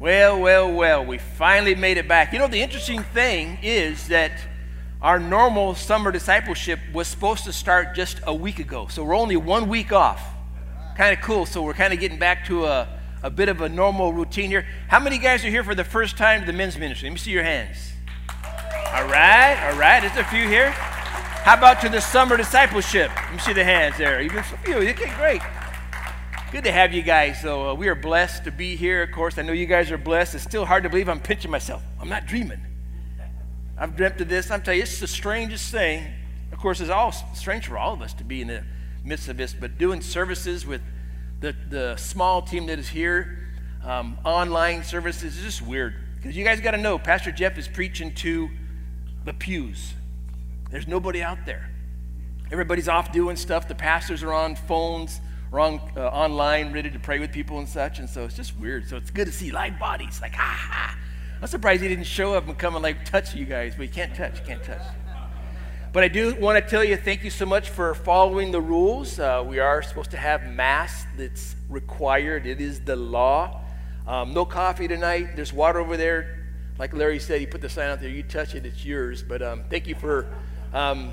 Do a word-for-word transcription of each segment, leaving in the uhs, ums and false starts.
Well, well, well, we finally made it back. You know, the interesting thing is that our normal summer discipleship was supposed to start just a week ago. So we're only one week off. Kind of cool. So we're kind of getting back to a, a bit of a normal routine here. How many guys are here for the first time to the men's ministry? Let me see your hands. All right, all right. There's a few here. How about to the summer discipleship? Let me see the hands there. Even a few. Okay, great. Good to have you guys. So uh, we are blessed to be here. Of course, I know you guys are blessed. It's still hard to believe I'm pinching myself. I'm not dreaming. I've dreamt of this. I'm telling you, it's the strangest thing. Of course, it's all strange for all of us to be in the midst of this, but doing services with the, the small team that is here, um, online services, is just weird. Because you guys got to know, Pastor Jeff is preaching to the pews. There's nobody out there. Everybody's off doing stuff. The pastors are on phones. We're on, uh, online, ready to pray with people and such, and so it's just weird. So it's good to see live bodies, like, ha, ha. I'm surprised he didn't show up and come and, like, touch you guys, but he can't touch, he can't touch. But I do want to tell you thank you so much for following the rules. Uh, we are supposed to have Mass. That's required. It is the law. Um, no coffee tonight. There's water over there. Like Larry said, he put the sign out there. You touch it, it's yours. But um, thank you for um,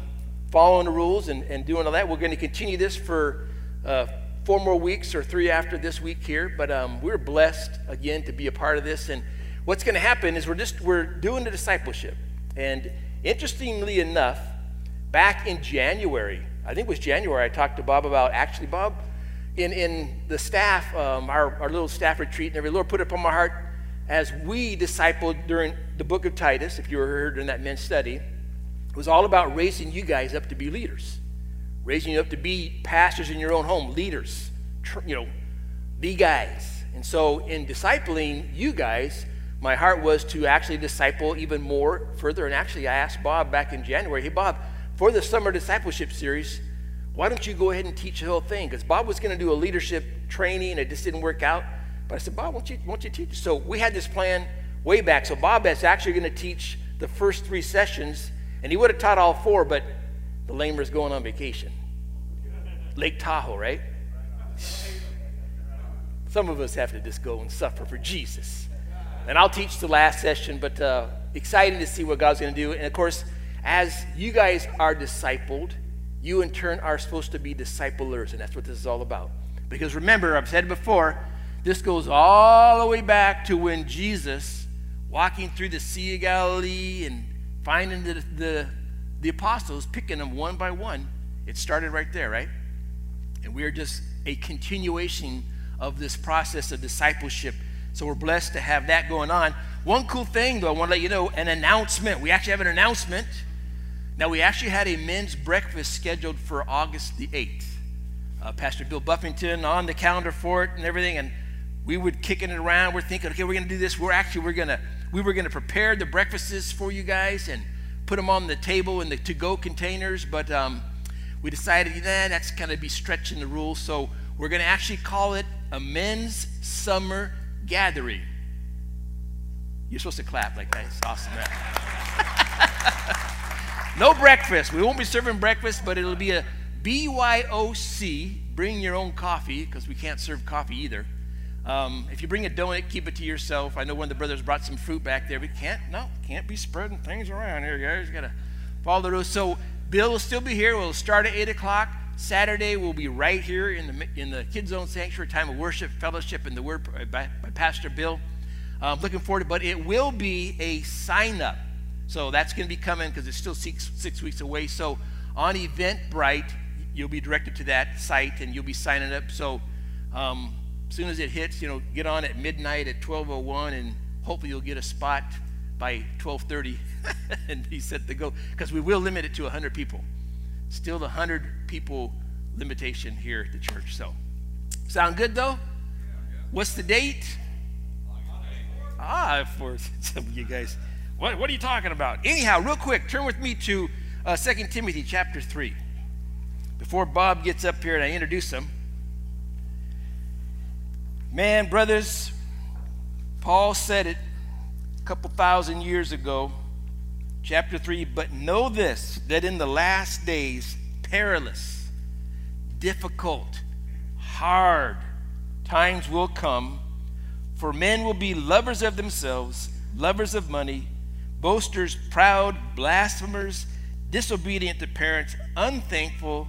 following the rules and, and doing all that. We're going to continue this for uh, four more weeks or three after this week here, but um, we're blessed again to be a part of this. And what's going to happen is we're just we're doing the discipleship. And interestingly enough, back in January, I think it was January, I talked to Bob about actually Bob in in the staff, um, our our little staff retreat, and every Lord put it upon my heart as we discipled during the book of Titus. If you were here during that men's study, it was all about raising you guys up to be leaders. Raising you up to be pastors in your own home, leaders, you know, the guys. And so in discipling you guys, my heart was to actually disciple even more further. And actually I asked Bob back in January, hey, Bob, for the summer discipleship series, why don't you go ahead and teach the whole thing? Because Bob was going to do a leadership training, and it just didn't work out. But I said, Bob, why don't you, why don't you teach? So we had this plan way back. So Bob is actually going to teach the first three sessions, and he would have taught all four, but the lamer's going on vacation. Lake Tahoe, right? Some of us have to just go and suffer for Jesus. And I'll teach the last session, but uh, exciting to see what God's going to do. And of course, as you guys are discipled, you in turn are supposed to be disciplers, and that's what this is all about. Because remember, I've said before, this goes all the way back to when Jesus, walking through the Sea of Galilee and finding the, the The apostles, picking them one by one. It started right there, right? And we are just a continuation of this process of discipleship. So we're blessed to have that going on. One cool thing, though, I want to let you know, an announcement. We actually have an announcement. Now, we actually had a men's breakfast scheduled for August the eighth. Uh, Pastor Bill Buffington on the calendar for it and everything, and we were kicking it around. We're thinking, okay, we're going to do this. We're actually, we're going to, we were going to prepare the breakfasts for you guys and put them on the table in the to-go containers, but um, we decided, yeah, that's kind of be stretching the rules, so we're going to actually call it a men's summer gathering. You're supposed to clap like that. It's awesome. No breakfast. We won't be serving breakfast, but it'll be a B Y O C, bring your own coffee, because we can't serve coffee either. Um, if you bring a donut, keep it to yourself. I know one of the brothers brought some fruit back there. We can't, no, can't be spreading things around here, guys. You got to follow the rules. So Bill will still be here. We'll start at eight o'clock. Saturday, we'll be right here in the in the Kids Zone Sanctuary, time of worship, fellowship, and the Word by, by Pastor Bill. Um, looking forward to it, but it will be a sign-up. So that's going to be coming because it's still six, six weeks away. So on Eventbrite, you'll be directed to that site, and you'll be signing up. So Um, As soon as it hits, you know, get on at midnight at twelve oh one, and hopefully you'll get a spot by twelve thirty and be set to go, because we will limit it to one hundred people. Still the one hundred people limitation here at the church. So, sound good, though? Yeah, yeah. What's the date? August eighth. Ah, of course. Some of you guys, what, what are you talking about? Anyhow, real quick, turn with me to uh, Second Timothy chapter three. Before Bob gets up here and I introduce him. Man, brothers, Paul said it a couple thousand years ago, chapter three, but know this, that in the last days, perilous, difficult, hard times will come, For men will be lovers of themselves, lovers of money, boasters, proud, blasphemers, disobedient to parents, unthankful,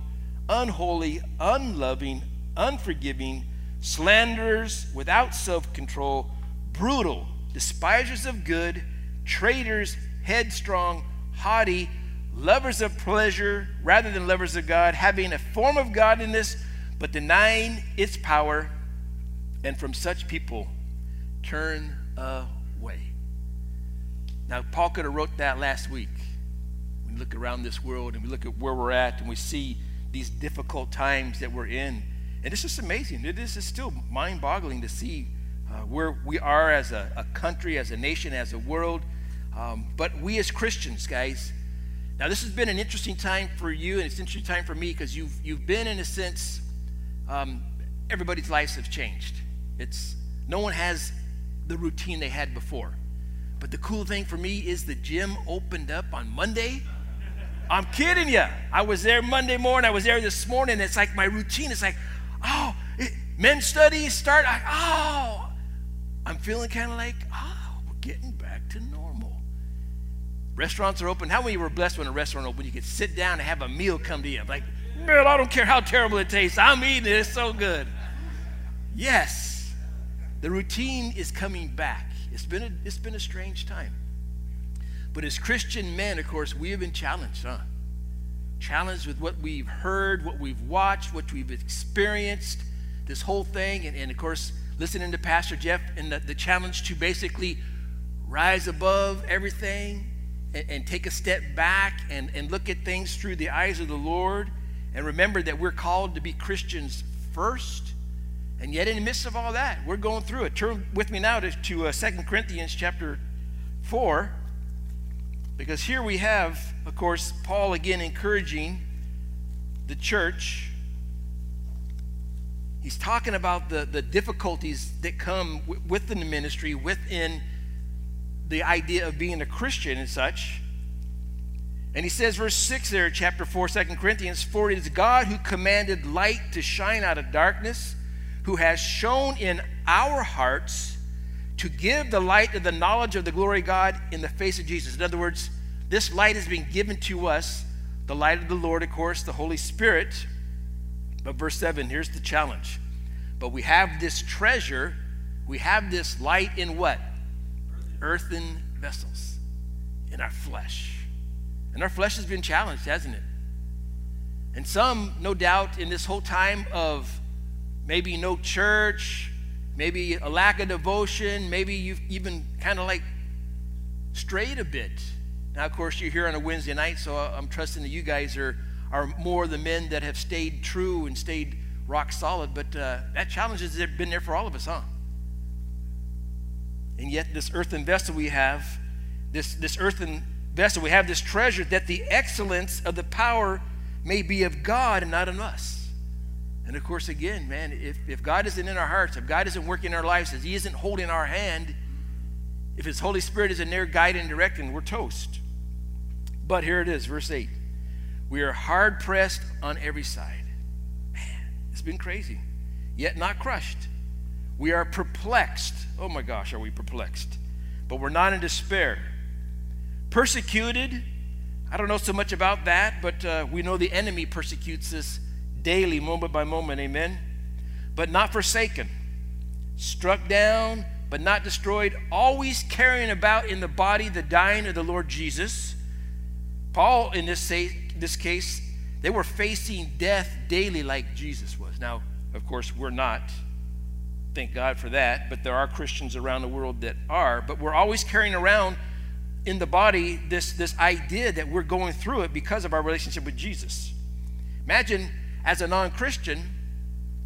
unholy, unloving, unforgiving, slanderers, without self-control, brutal, despisers of good, traitors, headstrong, haughty, lovers of pleasure rather than lovers of God, having a form of godliness but denying its power, and from such people turn away. Now, Paul could have wrote that last week. We look around this world and we look at where we're at and we see these difficult times that we're in. And it's just amazing. It is still mind-boggling to see uh, where we are as a, a country, as a nation, as a world. Um, but we as Christians, guys, now this has been an interesting time for you and it's an interesting time for me because you've, you've been, in a sense, um, everybody's lives have changed. It's, no one has the routine they had before. But the cool thing for me is the gym opened up on Monday. I'm kidding you. I was there Monday morning. I was there this morning. It's like my routine. It's like, oh, it, men's studies start. I, oh, I'm feeling kind of like, oh, we're getting back to normal. Restaurants are open. How many were blessed when a restaurant opened? You could sit down and have a meal come to you. I'm like, man, I don't care how terrible it tastes. I'm eating it. It's so good. Yes, the routine is coming back. It's been a, it's been a strange time. But as Christian men, of course, we have been challenged, huh? Challenged with what we've heard, what we've watched, what we've experienced, this whole thing. And, and of course, listening to Pastor Jeff and the, the challenge to basically rise above everything and, and take a step back and, and look at things through the eyes of the Lord. And remember that we're called to be Christians first. And yet in the midst of all that, we're going through it. Turn with me now to, to uh, Second Corinthians chapter four. Because here we have, of course, Paul again encouraging the church. He's talking about the, the difficulties that come w within the ministry, within the idea of being a Christian and such. And he says, verse six there, chapter four, Second Corinthians, for it is God who commanded light to shine out of darkness, who has shown in our hearts to give the light of the knowledge of the glory of God in the face of Jesus. In other words, this light has been given to us, the light of the Lord, of course, the Holy Spirit. But verse seven, here's the challenge. But we have this treasure, we have this light in what? Earthen vessels, in our flesh. And our flesh has been challenged, hasn't it? And some, no doubt, in this whole time of maybe no church, maybe a lack of devotion, maybe you've even kind of like strayed a bit. Now, of course, you're here on a Wednesday night, so I'm trusting that you guys are, are more the men that have stayed true and stayed rock solid, but uh, that challenge has been there for all of us, huh? And yet this earthen vessel we have, this, this earthen vessel, we have this treasure that the excellence of the power may be of God and not of us. And of course, again, man, if, if God isn't in our hearts, if God isn't working in our lives, if he isn't holding our hand, if his Holy Spirit isn't there guiding and directing, we're toast. But here it is, verse eight. We are hard pressed on every side. Man, it's been crazy, yet not crushed. We are perplexed. Oh my gosh, are we perplexed? But we're not in despair. Persecuted. I don't know so much about that, but uh, we know the enemy persecutes us daily, moment by moment, amen? But not forsaken, struck down, but not destroyed, always carrying about in the body the dying of the Lord Jesus. Paul, in this, this case, they were facing death daily like Jesus was. Now, of course, we're not. Thank God for that. But there are Christians around the world that are. But we're always carrying around in the body this, this idea that we're going through it because of our relationship with Jesus. Imagine, as a non-Christian,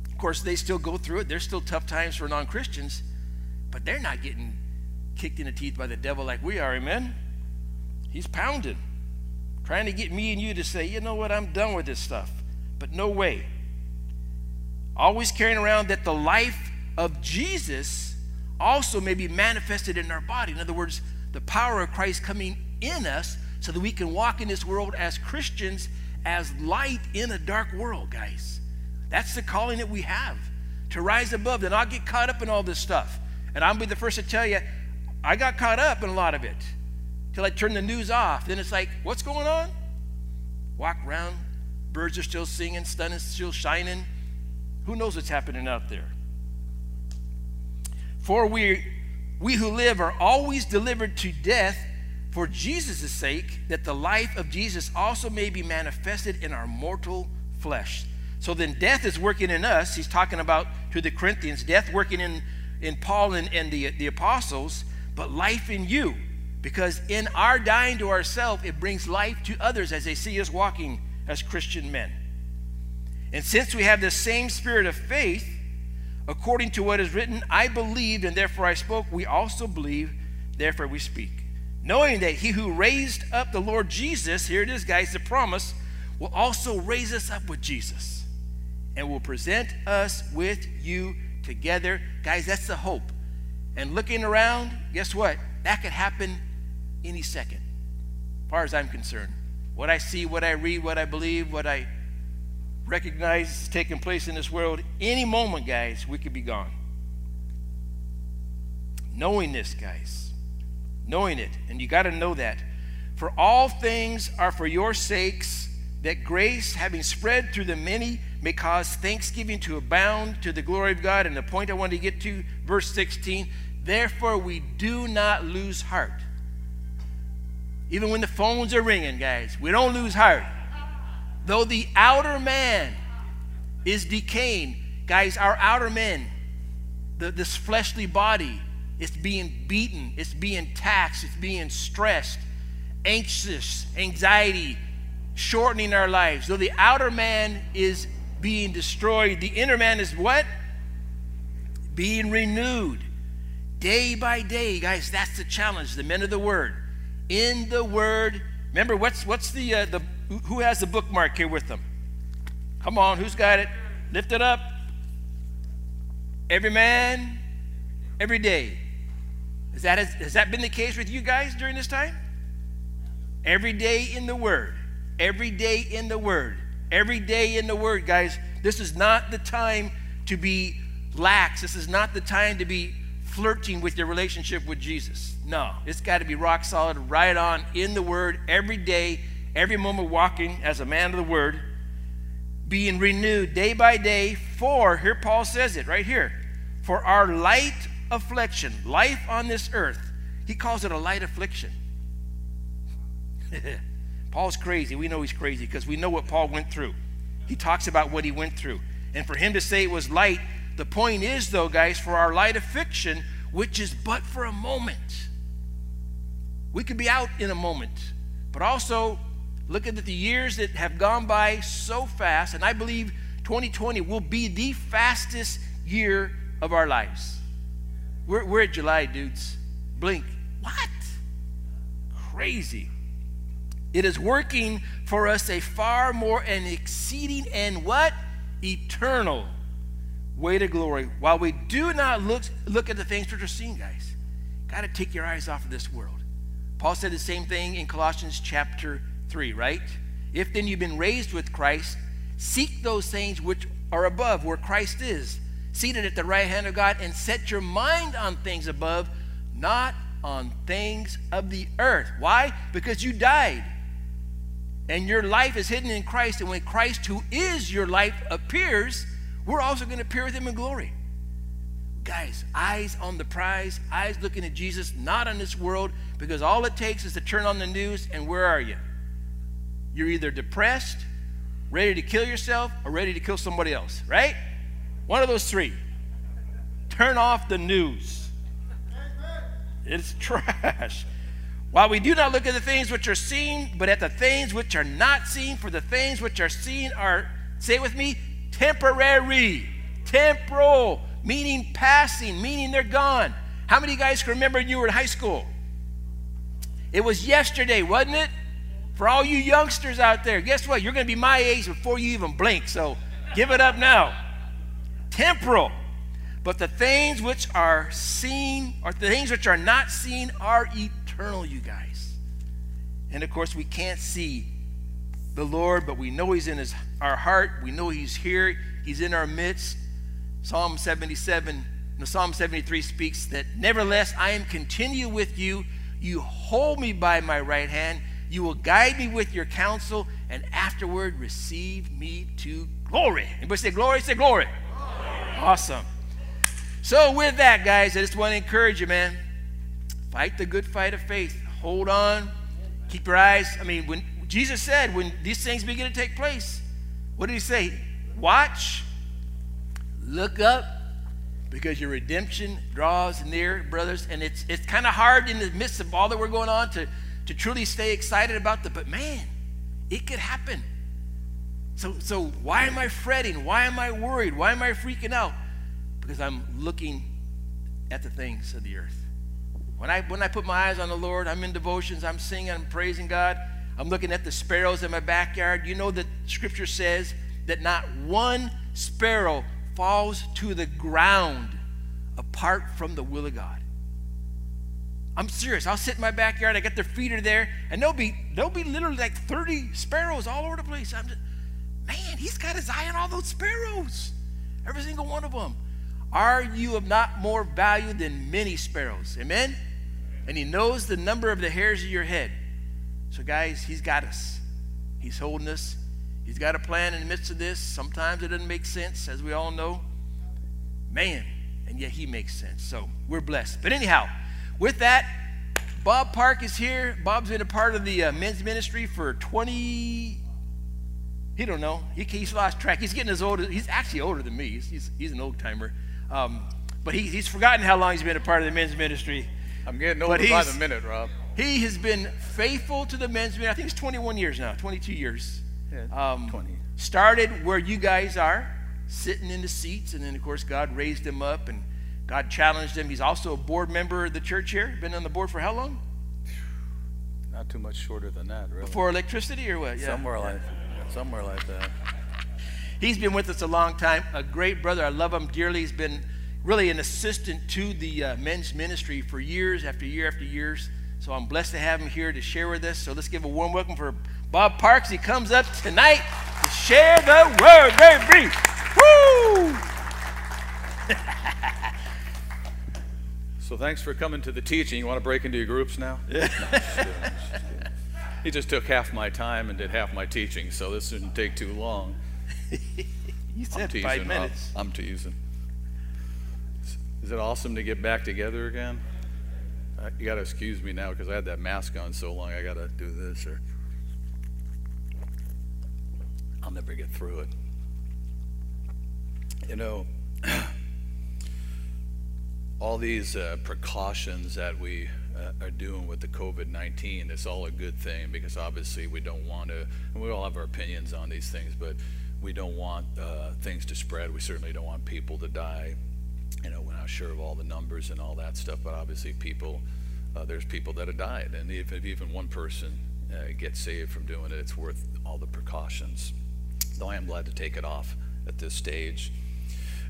of course, they still go through it. There's still tough times for non-Christians, but they're not getting kicked in the teeth by the devil like we are, amen? He's pounding, trying to get me and you to say, you know what, I'm done with this stuff. But no way. Always carrying around that the life of Jesus also may be manifested in our body. In other words, the power of Christ coming in us so that we can walk in this world as Christians, as light in a dark world, guys. That's the calling that we have, to rise above and not get caught up in all this stuff. And I'll be the first to tell you, I got caught up in a lot of it till I turned the news off. Then it's like, what's going on? Walk around, birds are still singing, sun is still shining. Who knows what's happening out there? For we, we who live are always delivered to death for Jesus' sake, that the life of Jesus also may be manifested in our mortal flesh. So then death is working in us. He's talking about to the Corinthians, death working in, in Paul and, and the, the apostles, but life in you. Because in our dying to ourselves, it brings life to others as they see us walking as Christian men. And since we have the same spirit of faith, according to what is written, I believed and therefore I spoke, we also believe, therefore we speak. Knowing that he who raised up the Lord Jesus, here it is guys, the promise, will also raise us up with Jesus and will present us with you together. Guys, that's the hope. And looking around, guess what? That could happen any second, as far as I'm concerned. What I see, what I read, what I believe, what I recognize is taking place in this world, any moment, guys, we could be gone. Knowing this, guys, knowing it, and you got to know that. For all things are for your sakes, that grace, having spread through the many, may cause thanksgiving to abound to the glory of God. And the point I wanted to get to, verse sixteen, therefore we do not lose heart. Even when the phones are ringing, guys, we don't lose heart. Though the outer man is decaying, guys, our outer man, the, this fleshly body, it's being beaten, it's being taxed, it's being stressed, anxious, anxiety, shortening our lives. Though the outer man is being destroyed, the inner man is what? Being renewed. Day by day, guys, that's the challenge, the men of the Word. In the Word, remember, what's, what's the, uh, the, who has the bookmark here with them? Come on, who's got it? Lift it up. Every man, every day. Is that, has, has that been the case with you guys during this time? Every day in the Word. Every day in the Word. Every day in the Word, guys. This is not the time to be lax. This is not the time to be flirting with your relationship with Jesus. No, it's got to be rock solid, right on, in the Word, every day, every moment, walking as a man of the Word, being renewed day by day. For, here Paul says it right here, for our light affliction, life on this earth, he calls it a light affliction. Paul's crazy. We know he's crazy because we know what Paul went through. He talks about what he went through. And for him to say it was light, the point is, though, guys, for our light affliction, which is but for a moment. We could be out in a moment. But also, look at the years that have gone by so fast, and I believe twenty twenty will be the fastest year of our lives. We're, we're at July, dudes. Blink. What? Crazy. It is working for us a far more and exceeding and what? Eternal way to glory, while we do not look look at the things which are seen, guys. Got to take your eyes off of this world. Paul said the same thing in Colossians chapter three, right? If then you've been raised with Christ, seek those things which are above, where Christ is, seated at the right hand of God, and set your mind on things above, not on things of the earth. Why? Because you died, and your life is hidden in Christ, and when Christ, who is your life, appears, we're also going to appear with him in glory. Guys, eyes on the prize, eyes looking at Jesus, not on this world, because all it takes is to turn on the news, and where are you? You're either depressed, ready to kill yourself, or ready to kill somebody else, right? One of those three. Turn off the news. It's trash. While we do not look at the things which are seen, but at the things which are not seen, for the things which are seen are, say it with me, temporary, temporal, meaning passing, meaning they're gone. How many guys can remember you were in high school? It was yesterday, wasn't it? For all you youngsters out there, guess what? You're going to be my age before you even blink, so give it up now. Temporal. But the things which are seen, or the things which are not seen, are eternal, you guys. And, of course, we can't see the Lord, but we know he's in his, our heart. We know he's here. He's in our midst. Psalm seventy-seven, And Psalm seventy-three speaks that, nevertheless, I am continue with you. You hold me by my right hand. You will guide me with your counsel, and afterward receive me to glory. Anybody say glory? Say glory. Glory. Awesome. So with that, guys, I just want to encourage you, man. Fight the good fight of faith. Hold on. Keep your eyes. I mean, when Jesus said, when these things begin to take place, what did he say? Watch. Look up. Because your redemption draws near, brothers. And it's, it's kind of hard in the midst of all that we're going on to, to truly stay excited about that. But, man, it could happen. So, so why am I fretting? Why am I worried? Why am I freaking out? Because I'm looking at the things of the earth. When I, when I put my eyes on the Lord, I'm in devotions, I'm singing, I'm praising God. I'm looking at the sparrows in my backyard. You know that Scripture says that not one sparrow falls to the ground apart from the will of God. I'm serious. I'll sit in my backyard. I got their feeder there, and there'll be, there'll be literally like thirty sparrows all over the place. I'm just, man, he's got his eye on all those sparrows, every single one of them. Are you of not more value than many sparrows? Amen? And he knows the number of the hairs of your head. So, guys, he's got us. He's holding us. He's got a plan in the midst of this. Sometimes it doesn't make sense, as we all know. Man, and yet he makes sense. So we're blessed. But anyhow, with that, Bob Park is here. Bob's been a part of the uh, men's ministry for twenty... He don't know. He, he's lost track. He's getting as old as... He's actually older than me. He's, he's, he's an old-timer. Um, but he, he's forgotten how long he's been a part of the men's ministry. I'm getting older by the minute, Rob. He has been faithful to the men's ministry. I think it's twenty-one years now, twenty-two years. Yeah, um, twenty. Started where you guys are, sitting in the seats, and then, of course, God raised him up, and God challenged him. He's also a board member of the church here. Been on the board for how long? Not too much shorter than that, really. Before electricity or what? Yeah. Somewhere like, somewhere like that. He's been with us a long time, a great brother. I love him dearly. He's been really an assistant to the uh, men's ministry for years after year after years. So I'm blessed to have him here to share with us. So let's give a warm welcome for Bob Parks. He comes up tonight to share the word, baby. Woo! So thanks for coming to the teaching. You want to break into your groups now? Yeah. No, just kidding, just kidding. He just took half my time and did half my teaching, so this didn't take too long. You said I'm teasing, five minutes. I'm, I'm teasing. Is it awesome to get back together again? I, you got to excuse me now because I had that mask on so long. I got to do this, or I'll never get through it. You know, all these uh, precautions that we uh, are doing with the COVID nineteen, it's all a good thing because obviously we don't want to, and we all have our opinions on these things, but we don't want uh, things to spread. We certainly don't want people to die. You know, we're not sure of all the numbers and all that stuff, but obviously people, uh, there's people that have died. And if, if even one person uh, gets saved from doing it, it's worth all the precautions. Though I am glad to take it off at this stage.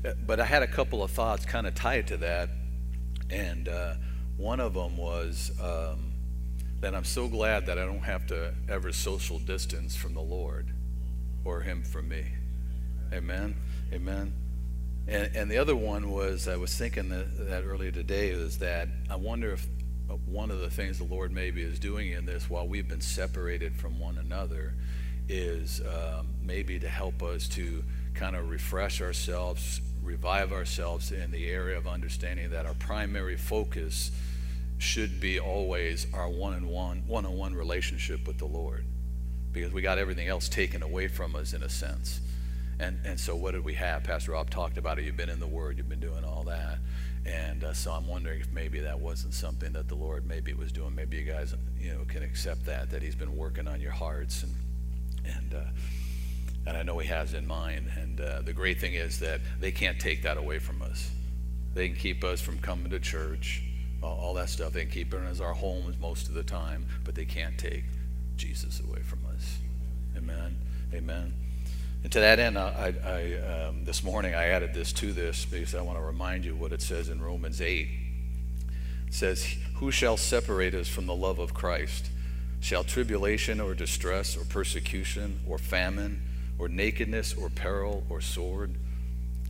Uh, but I had a couple of thoughts kind of tied to that. And uh, one of them was um, that I'm so glad that I don't have to ever social distance from the Lord. Or him from me. Amen. Amen. And, and the other one was, I was thinking that, that earlier today, is that I wonder if one of the things the Lord maybe is doing in this while we've been separated from one another is um, maybe to help us to kind of refresh ourselves, revive ourselves in the area of understanding that our primary focus should be always our one-on-one, one-on-one relationship with the Lord. Because we got everything else taken away from us in a sense. And and so what did we have? Pastor Rob talked about it. You've been in the Word. You've been doing all that. And uh, so I'm wondering if maybe that wasn't something that the Lord maybe was doing. Maybe you guys, you know, can accept that, that he's been working on your hearts. And and, uh, and I know he has in mind. And uh, the great thing is that they can't take that away from us. They can keep us from coming to church, all, all that stuff. They can keep it in our homes most of the time, but they can't take Jesus away from us. Amen. Amen. And to that end, I, I um, this morning I added this to this because I want to remind you what it says in Romans eight. It says, who shall separate us from the love of Christ? Shall tribulation or distress or persecution or famine or nakedness or peril or sword?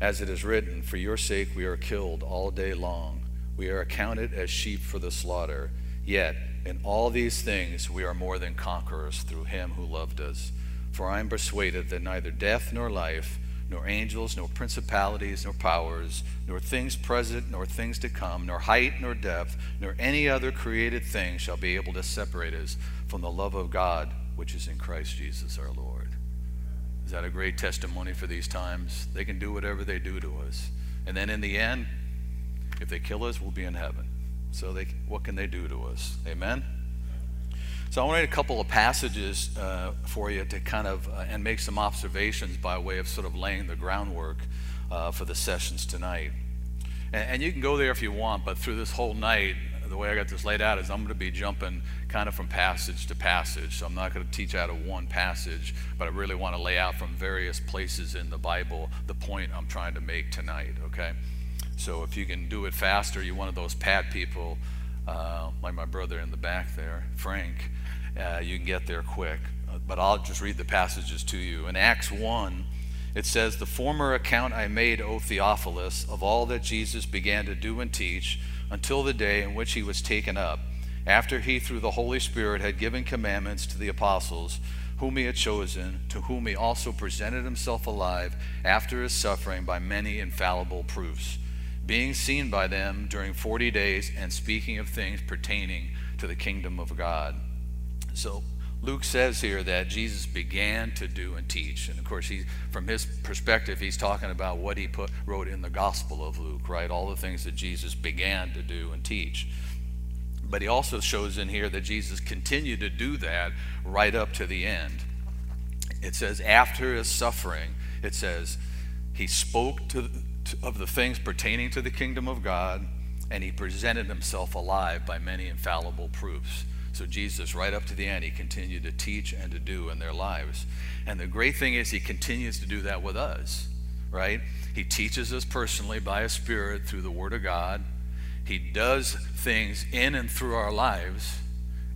As it is written, for your sake we are killed all day long. We are accounted as sheep for the slaughter. Yet in all these things we are more than conquerors through him who loved us. For I am persuaded that neither death nor life, nor angels, nor principalities, nor powers, nor things present, nor things to come, nor height, nor depth, nor any other created thing shall be able to separate us from the love of God, which is in Christ Jesus our Lord. Is that a great testimony for these times? They can do whatever they do to us. And then in the end, if they kill us, we'll be in heaven. So they, what can they do to us? Amen? So I want to read a couple of passages uh, for you to kind of, uh, and make some observations by way of sort of laying the groundwork uh, for the sessions tonight. And, and you can go there if you want, but through this whole night, the way I got this laid out is I'm going to be jumping kind of from passage to passage. So I'm not going to teach out of one passage, but I really want to lay out from various places in the Bible the point I'm trying to make tonight, okay? So if you can do it faster, you're one of those pad people, uh, like my brother in the back there, Frank. Uh, you can get there quick, but I'll just read the passages to you. In Acts one, it says, "The former account I made, O Theophilus, of all that Jesus began to do and teach until the day in which he was taken up, after he through the Holy Spirit had given commandments to the apostles, whom he had chosen, to whom he also presented himself alive after his suffering by many infallible proofs, being seen by them during forty days and speaking of things pertaining to the kingdom of God." So Luke says here that Jesus began to do and teach. And of course, he, from his perspective, he's talking about what he put, wrote in the Gospel of Luke, right? All the things that Jesus began to do and teach. But he also shows in here that Jesus continued to do that right up to the end. It says, after his suffering, it says, he spoke to, to, of the things pertaining to the kingdom of God, and he presented himself alive by many infallible proofs. So Jesus, right up to the end, he continued to teach and to do in their lives. And the great thing is he continues to do that with us, right? He teaches us personally by his Spirit through the Word of God. He does things in and through our lives,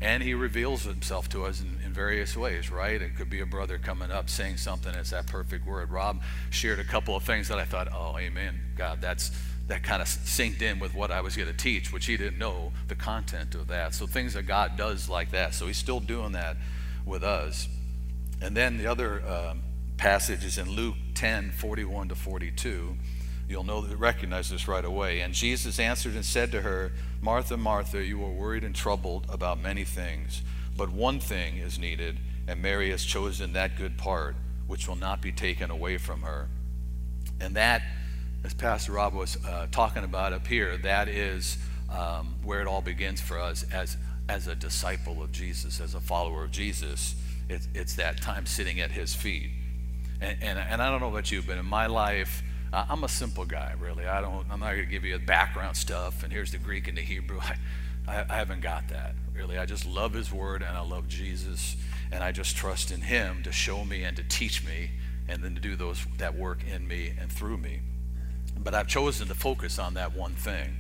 and he reveals himself to us in, in various ways, right? It could be a brother coming up saying something, it's that perfect word. Rob shared a couple of things that I thought, oh, amen, God, that's that kind of synced in with what I was going to teach, which he didn't know the content of that. So things that God does like that. So he's still doing that with us. And then the other um, passage is in Luke ten, forty-one to forty-two. You'll know, recognize this right away. "And Jesus answered and said to her, Martha, Martha, you are worried and troubled about many things, but one thing is needed, and Mary has chosen that good part, which will not be taken away from her." And that, as Pastor Rob was uh, talking about up here, that is um, where it all begins for us as, as a disciple of Jesus, as a follower of Jesus. It's, it's that time sitting at his feet. And, and, and I don't know about you, but in my life, uh, I'm a simple guy, really. I don't, I'm not going to give you the background stuff, and here's the Greek and the Hebrew. I, I, I haven't got that, really. I just love his word, and I love Jesus, and I just trust in him to show me and to teach me, and then to do those that work in me and through me. But I've chosen to focus on that one thing.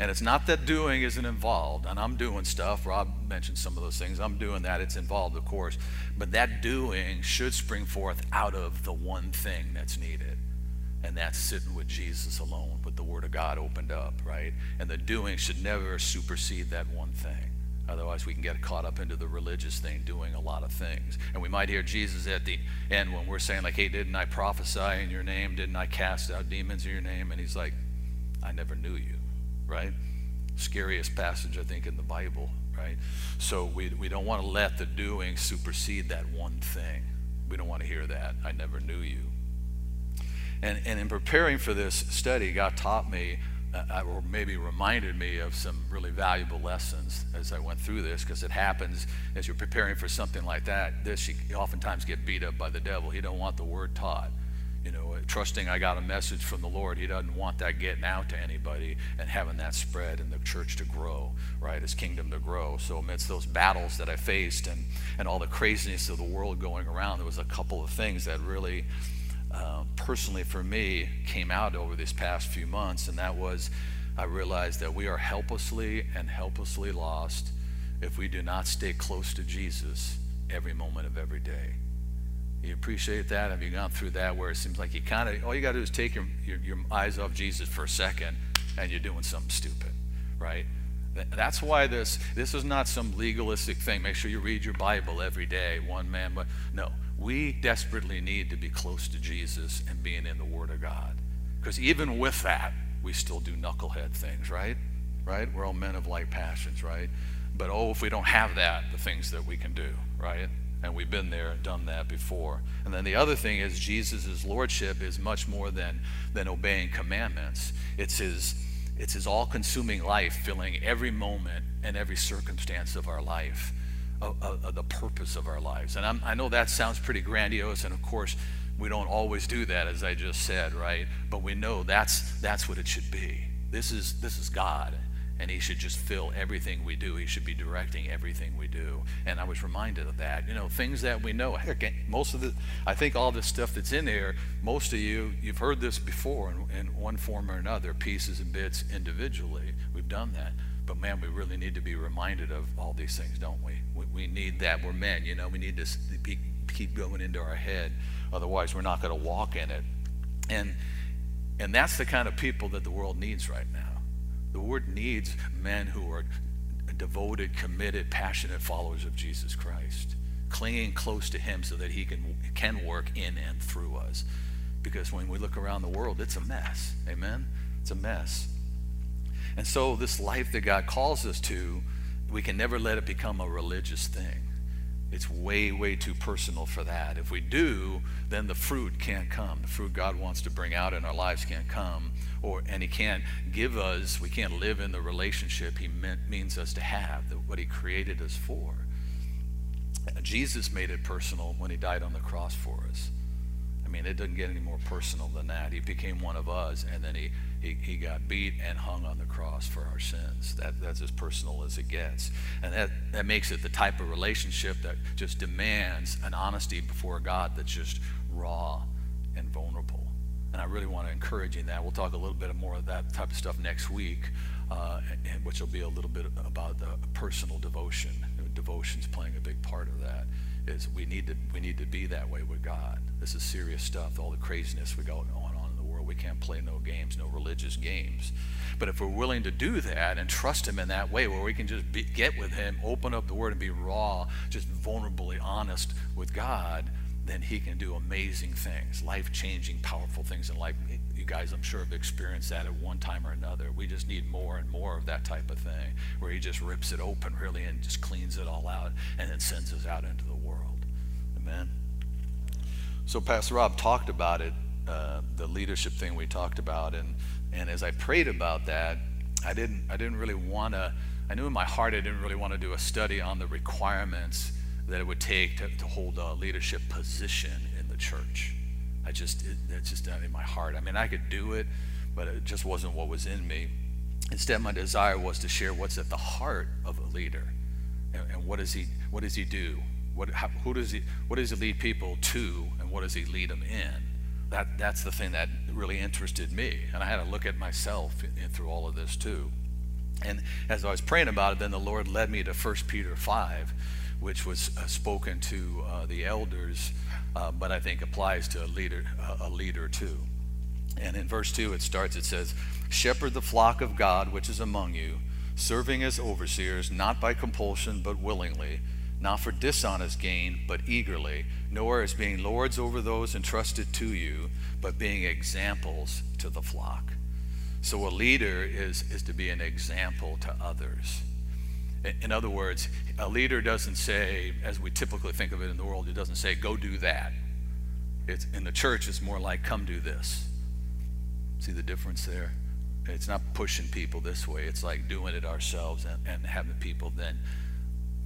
And it's not that doing isn't involved. And I'm doing stuff. Rob mentioned some of those things. I'm doing that. It's involved, of course. But that doing should spring forth out of the one thing that's needed. And that's sitting with Jesus alone, with the Word of God opened up, right? And the doing should never supersede that one thing. Otherwise, we can get caught up into the religious thing, doing a lot of things. And we might hear Jesus at the end when we're saying, like, hey, didn't I prophesy in your name? Didn't I cast out demons in your name? And he's like, I never knew you, right? Scariest passage, I think, in the Bible, right? So we, we don't want to let the doing supersede that one thing. We don't want to hear that. I never knew you. And, and in preparing for this study, God taught me, Uh, or maybe reminded me of some really valuable lessons as I went through this, because it happens as you're preparing for something like that. This, you oftentimes get beat up by the devil. He don't want the word taught. You know, trusting I got a message from the Lord, he doesn't want that getting out to anybody and having that spread and the church to grow, right, his kingdom to grow. So amidst those battles that I faced and, and all the craziness of the world going around, there was a couple of things that really Uh, personally for me came out over these past few months, and that was I realized that we are helplessly and helplessly lost if we do not stay close to Jesus every moment of every day. You appreciate that? Have you gone through that where it seems like you kind of, all you got to do is take your, your, your eyes off Jesus for a second and you're doing something stupid, right? That's why this, this is not some legalistic thing. Make sure you read your Bible every day, one man, but no. We desperately need to be close to Jesus and being in the Word of God. Because even with that, we still do knucklehead things, right? Right? We're all men of light passions, right? But oh, if we don't have that, the things that we can do, right? And we've been there and done that before. And then the other thing is Jesus' lordship is much more than, than obeying commandments. It's his, it's his all-consuming life filling every moment and every circumstance of our life, of, of, of the purpose of our lives. And I'm, I know that sounds pretty grandiose, and of course, we don't always do that, as I just said, right? But we know that's, that's what it should be. This is, this is God. And he should just fill everything we do. He should be directing everything we do. And I was reminded of that. You know, things that we know. Heck, most of the, I think all this stuff that's in there, most of you, you've heard this before in, in one form or another, pieces and bits individually. We've done that. But man, we really need to be reminded of all these things, don't we? We, we need that. We're men, you know. We need to be, keep going into our head. Otherwise, we're not going to walk in it. And, and that's the kind of people that the world needs right now. The world needs men who are devoted, committed, passionate followers of Jesus Christ, clinging close to him so that he can, can work in and through us. Because when we look around the world, it's a mess. Amen? It's a mess. And so this life that God calls us to, we can never let it become a religious thing. It's way, way too personal for that. If we do, then the fruit can't come. The fruit God wants to bring out in our lives can't come, or and he can't give us, we can't live in the relationship he meant, means us to have, that what he created us for. Jesus made it personal when he died on the cross for us. I mean, it doesn't get any more personal than that. He became one of us, and then he, he, he got beat and hung on the cross for our sins. That, that's as personal as it gets. And that, that makes it the type of relationship that just demands an honesty before God that's just raw and vulnerable. And I really want to encourage you in that. We'll talk a little bit more of that type of stuff next week, uh, and, which will be a little bit about the personal devotion. Devotion's playing a big part of that. Is we need to we need to be that way with God. This is serious stuff. All the craziness we got going on in the world. We can't play no games, no religious games. But if we're willing to do that and trust him in that way, where we can just be, get with him, open up the Word, and be raw, just vulnerably honest with God, then he can do amazing things, life-changing, powerful things in life. You guys, I'm sure, have experienced that at one time or another. We just need more and more of that type of thing, where he just rips it open, really, and just cleans it all out, and then sends us out into the world. Amen? So Pastor Rob talked about it, uh, the leadership thing we talked about, and, and as I prayed about that, I didn't, I didn't really want to, I knew in my heart I didn't really want to do a study on the requirements that it would take to, to hold a leadership position in the church. I just, it, it's just not in my heart. I mean, I could do it, but it just wasn't what was in me. Instead, my desire was to share what's at the heart of a leader, and, and what does he, what does he do? What, how, who does he, what does he lead people to, and what does he lead them in? That, that's the thing that really interested me, and I had to look at myself in, in, through all of this too. And as I was praying about it, then the Lord led me to First Peter five, which was uh, spoken to uh, the elders, uh, but I think applies to a leader, uh, a leader too. And in verse two, it starts, it says, "Shepherd the flock of God which is among you, serving as overseers, not by compulsion, but willingly, not for dishonest gain, but eagerly, nor as being lords over those entrusted to you, but being examples to the flock." So a leader is, is to be an example to others. In other words, a leader doesn't say, as we typically think of it in the world, it doesn't say, go do that. It's, in the church, it's more like, come do this. See the difference there? It's not pushing people this way. It's like doing it ourselves and, and having people then,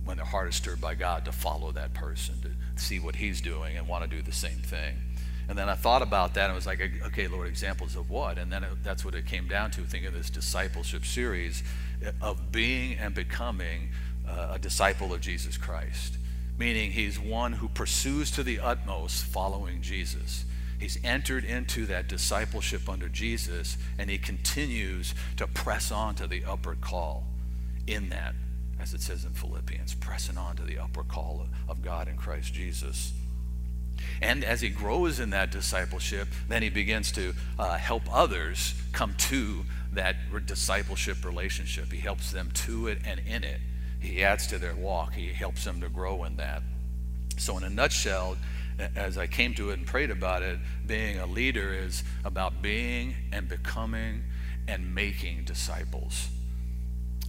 when their heart is stirred by God, to follow that person, to see what he's doing and want to do the same thing. And then I thought about that and was like, okay, Lord, examples of what? And then it, that's what it came down to, thinking of this discipleship series of being and becoming uh, a disciple of Jesus Christ. Meaning he's one who pursues to the utmost following Jesus. He's entered into that discipleship under Jesus, and he continues to press on to the upward call in that, as it says in Philippians, pressing on to the upward call of God in Christ Jesus. And as he grows in that discipleship, then he begins to uh, help others come to that discipleship relationship. He helps them to it and in it. He adds to their walk. He helps them to grow in that. So in a nutshell, as I came to it and prayed about it, being a leader is about being and becoming and making disciples.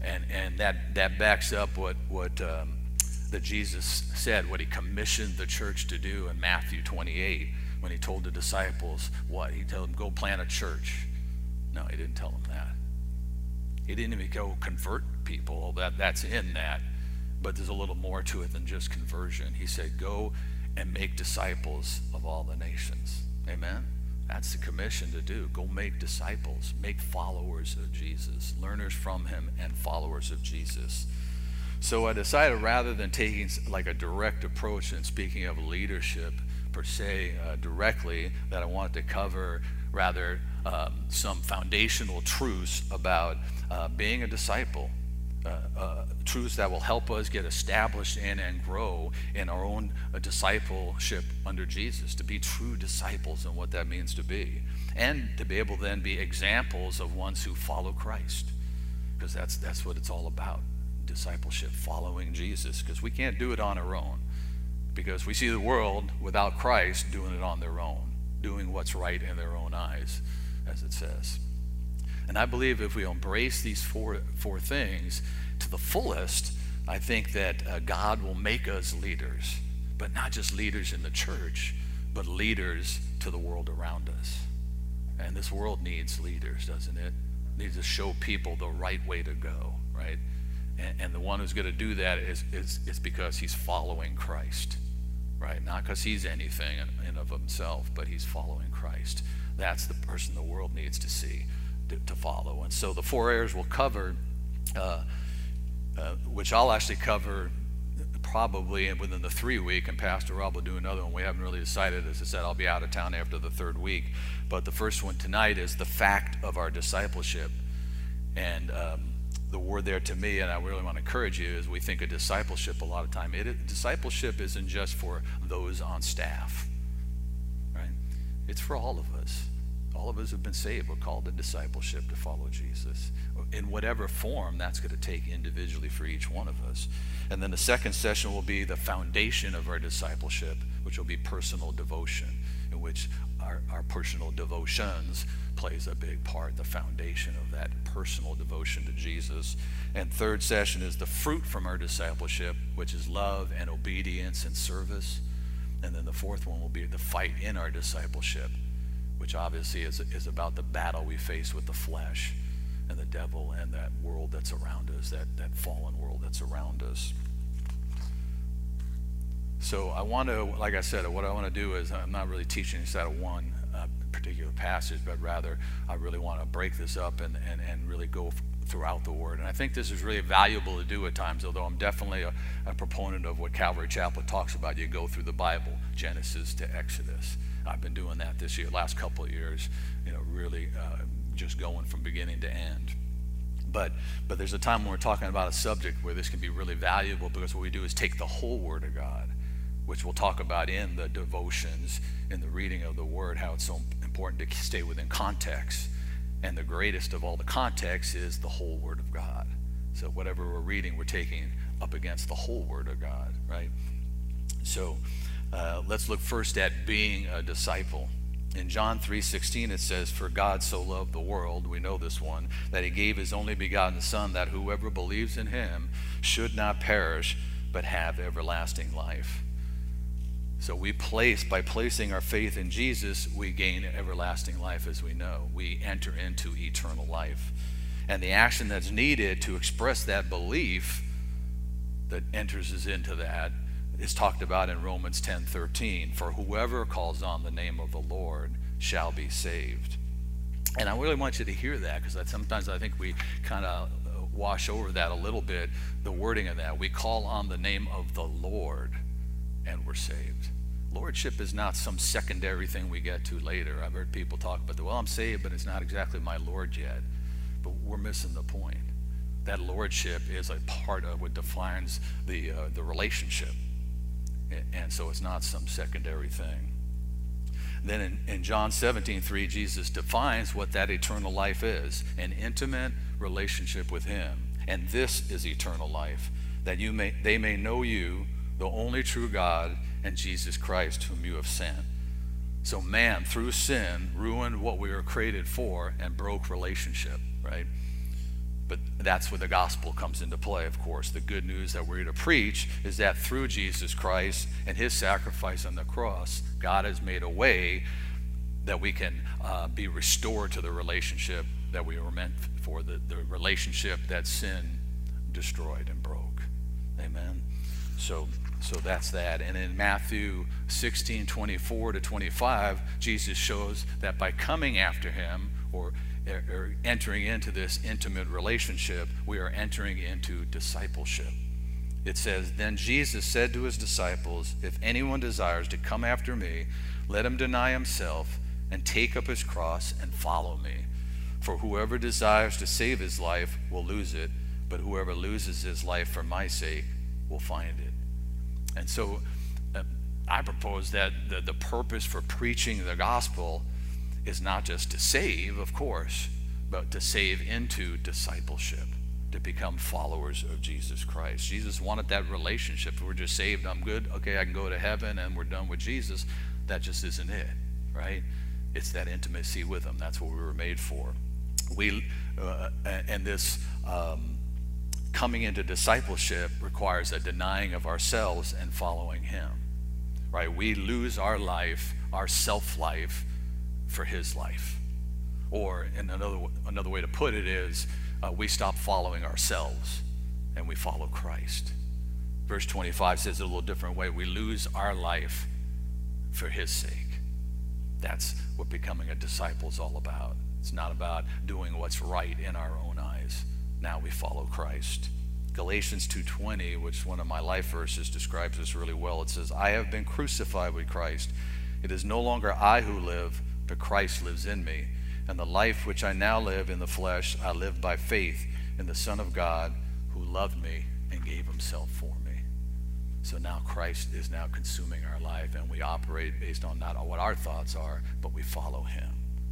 And, and that, that backs up what, what um, that Jesus said, what he commissioned the church to do in Matthew twenty-eight, when he told the disciples what? He told them, go plant a church. No, he didn't tell them that. He didn't even go convert people. That, that's in that. But there's a little more to it than just conversion. He said, go and make disciples of all the nations. Amen? That's the commission to do. Go make disciples. Make followers of Jesus. Learners from him and followers of Jesus. So I decided, rather than taking like a direct approach and speaking of leadership per se uh, directly, that I wanted to cover rather um, some foundational truths about uh, being a disciple. Uh, uh, truths that will help us get established in and grow in our own uh, discipleship under Jesus, to be true disciples and what that means to be, and to be able then be examples of ones who follow Christ, because that's that's what it's all about, discipleship, following Jesus, because we can't do it on our own, because we see the world without Christ doing it on their own, doing what's right in their own eyes, as it says. And I believe if we embrace these four, four things to the fullest, I think that uh, God will make us leaders, but not just leaders in the church, but leaders to the world around us. And this world needs leaders, doesn't it? It needs to show people the right way to go, right? And, and the one who's going to do that is, is, is because he's following Christ, right? Not because he's anything in, in of himself, but he's following Christ. That's the person the world needs to see. To, to follow. And so the four areas we'll cover, uh, uh, which I'll actually cover probably within the three week, and Pastor Rob will do another one. We haven't really decided. As I said, I'll be out of town after the third week. But the first one tonight is the fact of our discipleship. And um, the word there to me, and I really want to encourage you, is we think of discipleship a lot of time. It, discipleship isn't just for those on staff, right? It's for all of us. All of us have been saved. We're called to discipleship, to follow Jesus. In whatever form that's going to take individually for each one of us. And then the second session will be the foundation of our discipleship, which will be personal devotion, in which our, our personal devotions plays a big part, the foundation of that personal devotion to Jesus. And third session is the fruit from our discipleship, which is love and obedience and service. And then the fourth one will be the fight in our discipleship, which obviously is, is about the battle we face with the flesh and the devil and that world that's around us, that, that fallen world that's around us. So I want to, like I said, what I want to do is, I'm not really teaching this out of one uh, particular passage, but rather I really want to break this up and, and, and really go throughout the word. And I think this is really valuable to do at times, although I'm definitely a, a proponent of what Calvary Chapel talks about. You go through the Bible, Genesis to Exodus. I've been doing that this year, last couple of years, you know, really uh, just going from beginning to end. But but there's a time when we're talking about a subject where this can be really valuable, because what we do is take the whole Word of God, which we'll talk about in the devotions, in the reading of the Word, how it's so important to stay within context. And the greatest of all the context is the whole Word of God. So whatever we're reading, we're taking up against the whole Word of God, right? So... Uh, let's look first at being a disciple. In John three sixteen it says, "For God so loved the world," we know this one, "that he gave his only begotten Son, that whoever believes in him should not perish, but have everlasting life." So we place, by placing our faith in Jesus, we gain everlasting life, as we know. We enter into eternal life. And the action that's needed to express that belief that enters us into that is talked about in Romans ten thirteen, "For whoever calls on the name of the Lord shall be saved." And I really want you to hear that, because sometimes I think we kind of wash over that a little bit, the wording of that. We call on the name of the Lord and we're saved. Lordship is not some secondary thing we get to later. I've heard people talk about, the, well, I'm saved, but it's not exactly my Lord yet. But we're missing the point. That lordship is a part of what defines the, uh, the relationship. And so it's not some secondary thing. Then in, in John seventeen three, Jesus defines what that eternal life is, an intimate relationship with him. And this is eternal life, that you may, they may know you, the only true God, and Jesus Christ, whom you have sent. So man, through sin, ruined what we were created for and broke relationship, right? But that's where the gospel comes into play, of course. The good news that we're to preach is that through Jesus Christ and his sacrifice on the cross, God has made a way that we can uh, be restored to the relationship that we were meant for, the, the relationship that sin destroyed and broke. Amen. So, so that's that. And in Matthew sixteen twenty-four to twenty-five, Jesus shows that by coming after him, or or entering into this intimate relationship, we are entering into discipleship. It says, "Then Jesus said to his disciples, 'If anyone desires to come after me, let him deny himself and take up his cross and follow me. For whoever desires to save his life will lose it, but whoever loses his life for my sake will find it.'" And so uh, I propose that the, the purpose for preaching the gospel is not just to save, of course, but to save into discipleship, to become followers of Jesus Christ. Jesus wanted that relationship. If we're just saved, I'm good, okay, I can go to heaven and we're done with Jesus. That just isn't it, right? It's that intimacy with him. That's what we were made for. We uh, and this um, coming into discipleship requires a denying of ourselves and following him, right? We lose our life, our self-life, for his life. Or in another another way to put it is uh, we stop following ourselves and we follow Christ. Verse twenty-five says it a little different way. We lose our life for his sake. That's what becoming a disciple is all about. It's not about doing what's right in our own eyes. Now we follow Christ. Galatians two twenty, which one of my life verses, describes this really well. It says, "I have been crucified with Christ. It is no longer I who live, but Christ lives in me. And the life which I now live in the flesh, I live by faith in the Son of God who loved me and gave himself for me." So now Christ is now consuming our life, and we operate based on not what our thoughts are, but we follow him,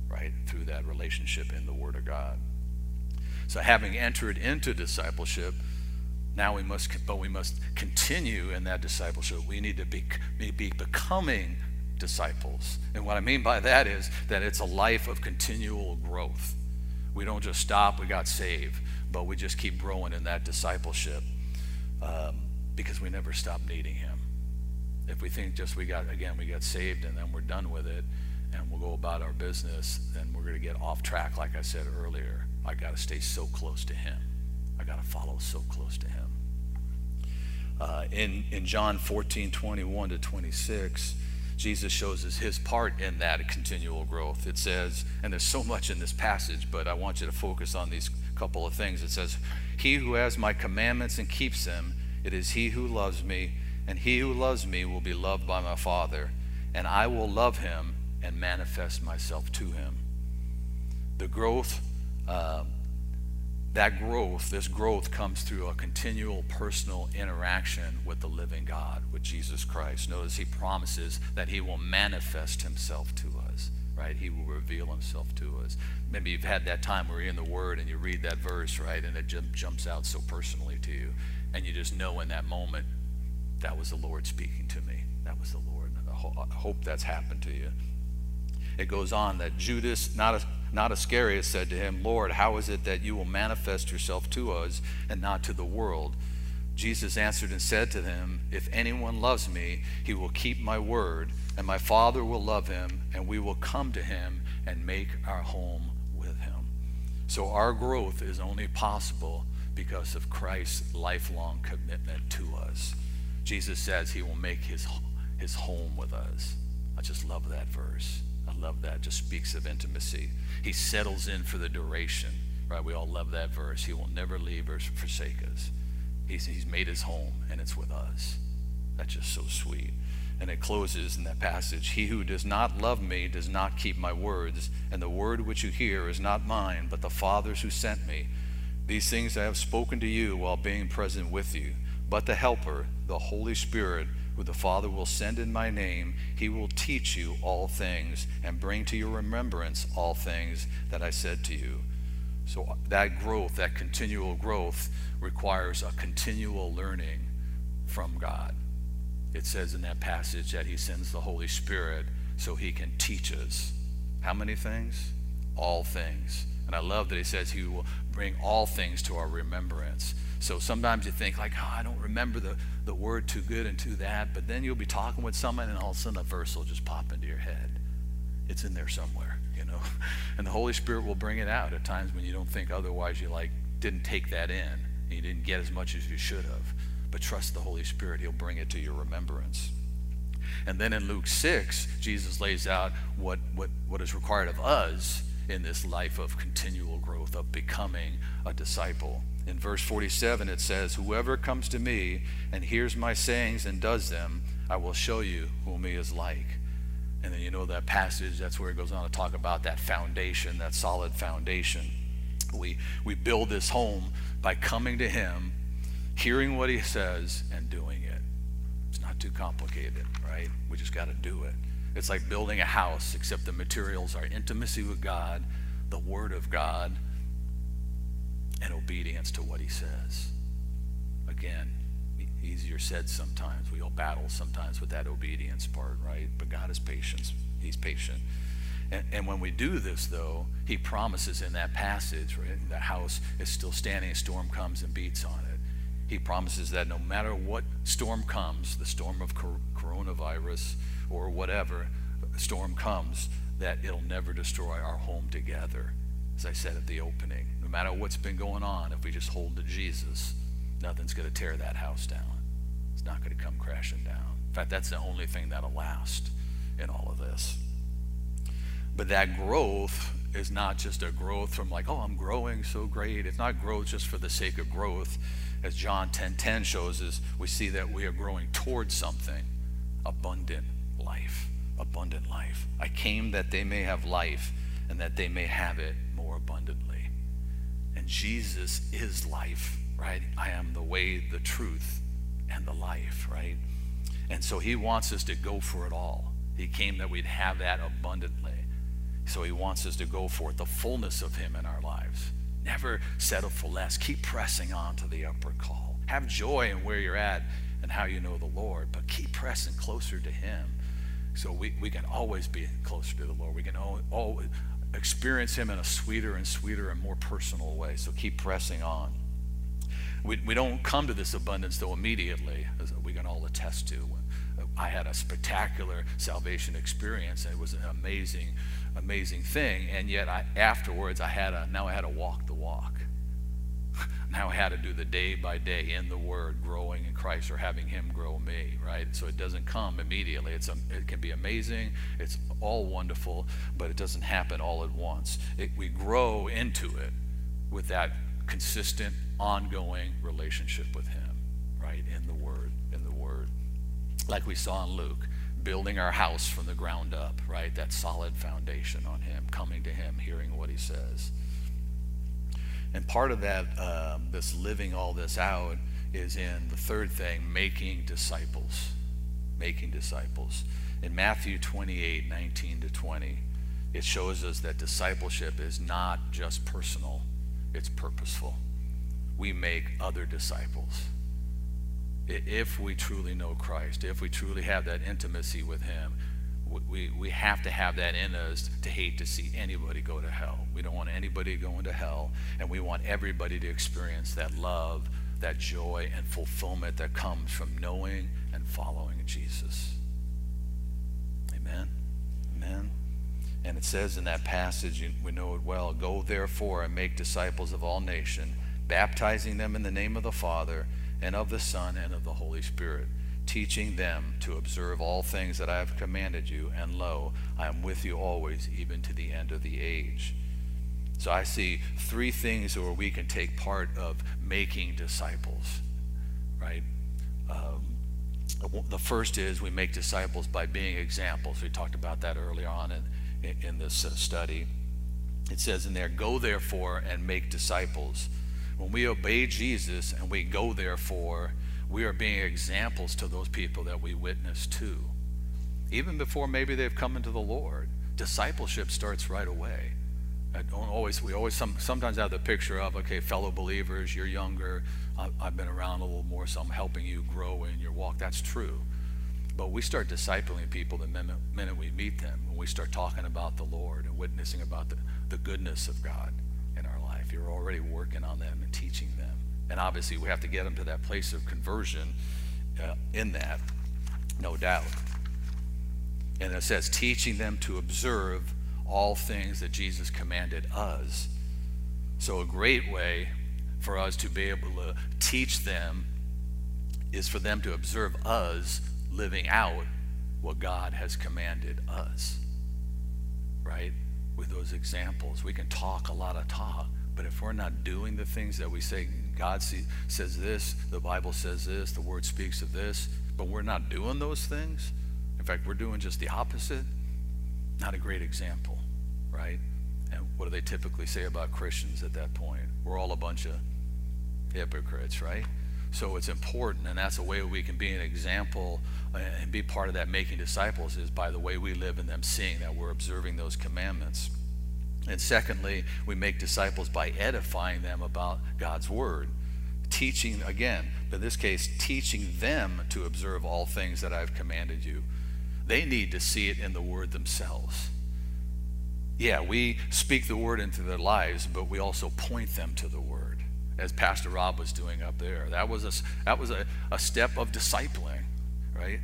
right, through that relationship in the Word of God. So having entered into discipleship, now we must, but we must continue in that discipleship. We need to be, be becoming disciples. And what I mean by that is that it's a life of continual growth. We don't just stop, we got saved, but we just keep growing in that discipleship um, because we never stop needing him. If we think just we got, again, we got saved and then we're done with it and we'll go about our business, then we're going to get off track. Like I said earlier, I got to stay so close to him. I got to follow so close to him. Uh, in, in John fourteen twenty-one to twenty-six, Jesus shows us his part in that continual growth. It says, and there's so much in this passage, but I want you to focus on these couple of things. It says, "He who has my commandments and keeps them, it is he who loves me, and he who loves me will be loved by my Father, and I will love him and manifest myself to him." The growth, uh, that growth, this growth comes through a continual personal interaction with the living God, with Jesus Christ. Notice he promises that he will manifest himself to us, right? He will reveal himself to us. Maybe you've had that time where you're in the Word and you read that verse, right? And it just jumps out so personally to you. And you just know in that moment, that was the Lord speaking to me. That was the Lord. I hope that's happened to you. It goes on that Judas, not a Not Iscariot, said to him, "Lord, how is it that you will manifest yourself to us and not to the world?" Jesus answered and said to them, "If anyone loves me, he will keep my word, and my Father will love him, and we will come to him and make our home with him." So our growth is only possible because of Christ's lifelong commitment to us. Jesus says he will make his, his home with us. I just love that verse. I love that. It just speaks of intimacy. He settles in for the duration, right? We all love that verse. He will never leave or forsake us. He's, he's made his home, and it's with us. That's just so sweet. And it closes in that passage, "He who does not love me does not keep my words, and the word which you hear is not mine, but the Father's who sent me. These things I have spoken to you while being present with you. But the Helper, the Holy Spirit, who the Father will send in my name. He will teach you all things and bring to your remembrance all things that I said to you. So that growth, that continual growth, requires a continual learning from God. It says in that passage that he sends the Holy Spirit so he can teach us. How many things? All things. And I love that he says he will bring all things to our remembrance. So sometimes you think like, oh, I don't remember the, the word too good and too that, but then you'll be talking with someone and all of a sudden a verse will just pop into your head. It's in there somewhere, you know. And the Holy Spirit will bring it out at times when you don't think otherwise. You like didn't take that in. And you didn't get as much as you should have. But trust the Holy Spirit. He'll bring it to your remembrance. And then in Luke six, Jesus lays out what, what, what is required of us in this life of continual growth, of becoming a disciple. In verse forty-seven, it says, whoever comes to me and hears my sayings and does them, I will show you whom he is like. And then you know that passage, that's where it goes on to talk about that foundation, that solid foundation. We, we build this home by coming to him, hearing what he says, and doing it. It's not too complicated, right? We just got to do it. It's like building a house, except the materials are intimacy with God, the Word of God, and obedience to what he says. Again, easier said sometimes. We all battle sometimes with that obedience part, right? But God is patient. He's patient. And, and when we do this, though, he promises in that passage, right? The house is still standing, a storm comes and beats on it. He promises that no matter what storm comes, the storm of coronavirus or whatever storm comes, that it'll never destroy our home together. As I said at the opening, no matter what's been going on, if we just hold to Jesus, nothing's going to tear that house down. It's not going to come crashing down. In fact, that's the only thing that'll last in all of this. But that growth is not just a growth from like, oh, I'm growing so great. It's not growth just for the sake of growth. As John ten ten shows us, we see that we are growing towards something, abundant life, abundant life. I came that they may have life and that they may have it more abundantly. And Jesus is life, right? I am the way, the truth, and the life, right? And so he wants us to go for it all. He came that we'd have that abundantly. So he wants us to go for it, the fullness of him in our lives. Never settle for less. Keep pressing on to the upward call. Have joy in where you're at and how you know the Lord, but keep pressing closer to him. So we, we can always be closer to the Lord. We can always experience him in a sweeter and sweeter and more personal way. So keep pressing on. We, we don't come to this abundance, though, immediately, as we can all attest to. I had a spectacular salvation experience, and it was an amazing, amazing thing. And yet, I, afterwards, I had a now I had to walk the walk. Now I had to do the day by day in the Word, growing in Christ, or having Him grow me. Right. So it doesn't come immediately. It's a, it can be amazing. It's all wonderful, but it doesn't happen all at once. It, we grow into it with that consistent, ongoing relationship with Him. Right. In the Word. In the Word. Like we saw in Luke, building our house from the ground up, right? That solid foundation on him, coming to him, hearing what he says. And part of that, uh, this living all this out, is in the third thing, making disciples. Making disciples. In Matthew twenty-eight, nineteen to twenty, it shows us that discipleship is not just personal, it's purposeful. We make other disciples. If we truly know Christ, if we truly have that intimacy with him, we, we have to have that in us to hate to see anybody go to hell. We don't want anybody going to hell, and we want everybody to experience that love, that joy, and fulfillment that comes from knowing and following Jesus. Amen? Amen? And it says in that passage, we know it well, go therefore and make disciples of all nations, baptizing them in the name of the Father, and of the Son, and of the Holy Spirit, teaching them to observe all things that I have commanded you, and lo, I am with you always, even to the end of the age. So I see three things where we can take part of making disciples, right? Um, the first is we make disciples by being examples. We talked about that earlier on in, in this study. It says in there, go therefore and make disciples. When we obey Jesus and we go therefore, we are being examples to those people that we witness to. Even before maybe they've come into the Lord, discipleship starts right away. I don't always, we always some, sometimes have the picture of, okay, fellow believers, you're younger, I, I've been around a little more, so I'm helping you grow in your walk. That's true. But we start discipling people the minute, minute we meet them, when we start talking about the Lord and witnessing about the, the goodness of God in our life. You're already working on them and teaching them. And obviously, we have to get them to that place of conversion uh, in that, no doubt. And it says, teaching them to observe all things that Jesus commanded us. So a great way for us to be able to teach them is for them to observe us living out what God has commanded us, right? With those examples, we can talk a lot of talk, but if we're not doing the things that we say, God see, says this, the Bible says this, the Word speaks of this, but we're not doing those things. In fact, we're doing just the opposite. Not a great example, right? And what do they typically say about Christians at that point? We're all a bunch of hypocrites, right? So it's important, and that's a way we can be an example and be part of that making disciples, is by the way we live in them, seeing that we're observing those commandments. And secondly, we make disciples by edifying them about God's word. Teaching, again, in this case, teaching them to observe all things that I've commanded you. They need to see it in the word themselves. Yeah, we speak the word into their lives, but we also point them to the word, as Pastor Rob was doing up there. That was a, that was a, a step of discipling, right?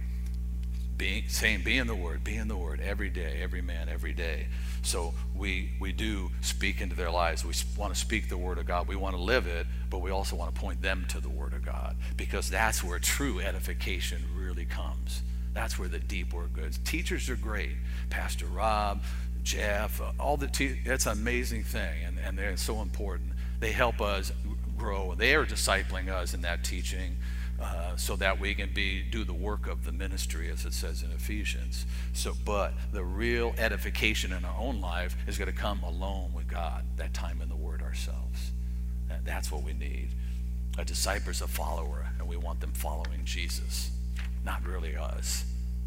Being, saying, be in the word, be in the word every day, every man, every day. So we, we do speak into their lives. We want to speak the word of God. We want to live it, but we also want to point them to the word of God, because that's where true edification really comes. That's where the deep work goes. Teachers are great. Pastor Rob, Jeff, all the te- that's an amazing thing, and, and they're so important. They help us grow. They are discipling us in that teaching uh, so that we can be do the work of the ministry, as it says in Ephesians. So, but the real edification in our own life is going to come alone with God, that time in the Word ourselves. And that's what we need. A disciple is a follower, and we want them following Jesus. Not really us.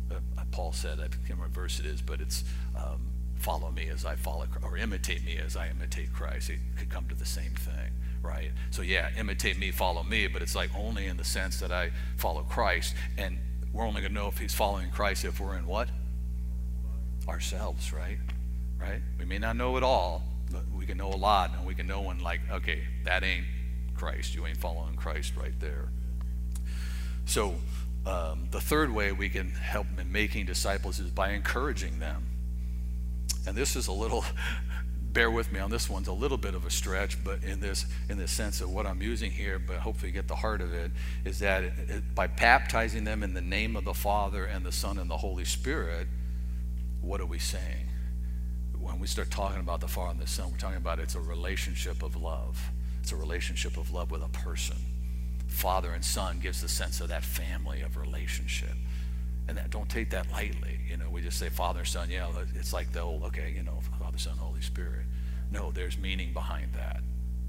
Uh, Paul said, I can't remember what verse it is, but it's um, follow me as I follow, or imitate me as I imitate Christ. It could come to the same thing, right? So yeah, imitate me, follow me, but it's like only in the sense that I follow Christ, and we're only gonna know if he's following Christ if we're in what? Ourselves, right? Right? We may not know it all, but we can know a lot, and we can know when, like, okay, that ain't Christ. You ain't following Christ right there. So, Um, the third way we can help in making disciples is by encouraging them. And this is a little, bear with me on this one's a little bit of a stretch, but in this in the sense of what I'm using here, but hopefully you get the heart of it, is that it, it, by baptizing them in the name of the Father and the Son and the Holy Spirit, what are we saying? When we start talking about the Father and the Son, we're talking about it's a relationship of love. It's a relationship of love with a person. Father and Son gives the sense of that family of relationship, and that, don't take that lightly. You know, we just say Father and Son, yeah, it's like the old, okay, you know, Father, Son, Holy Spirit. No, there's meaning behind that.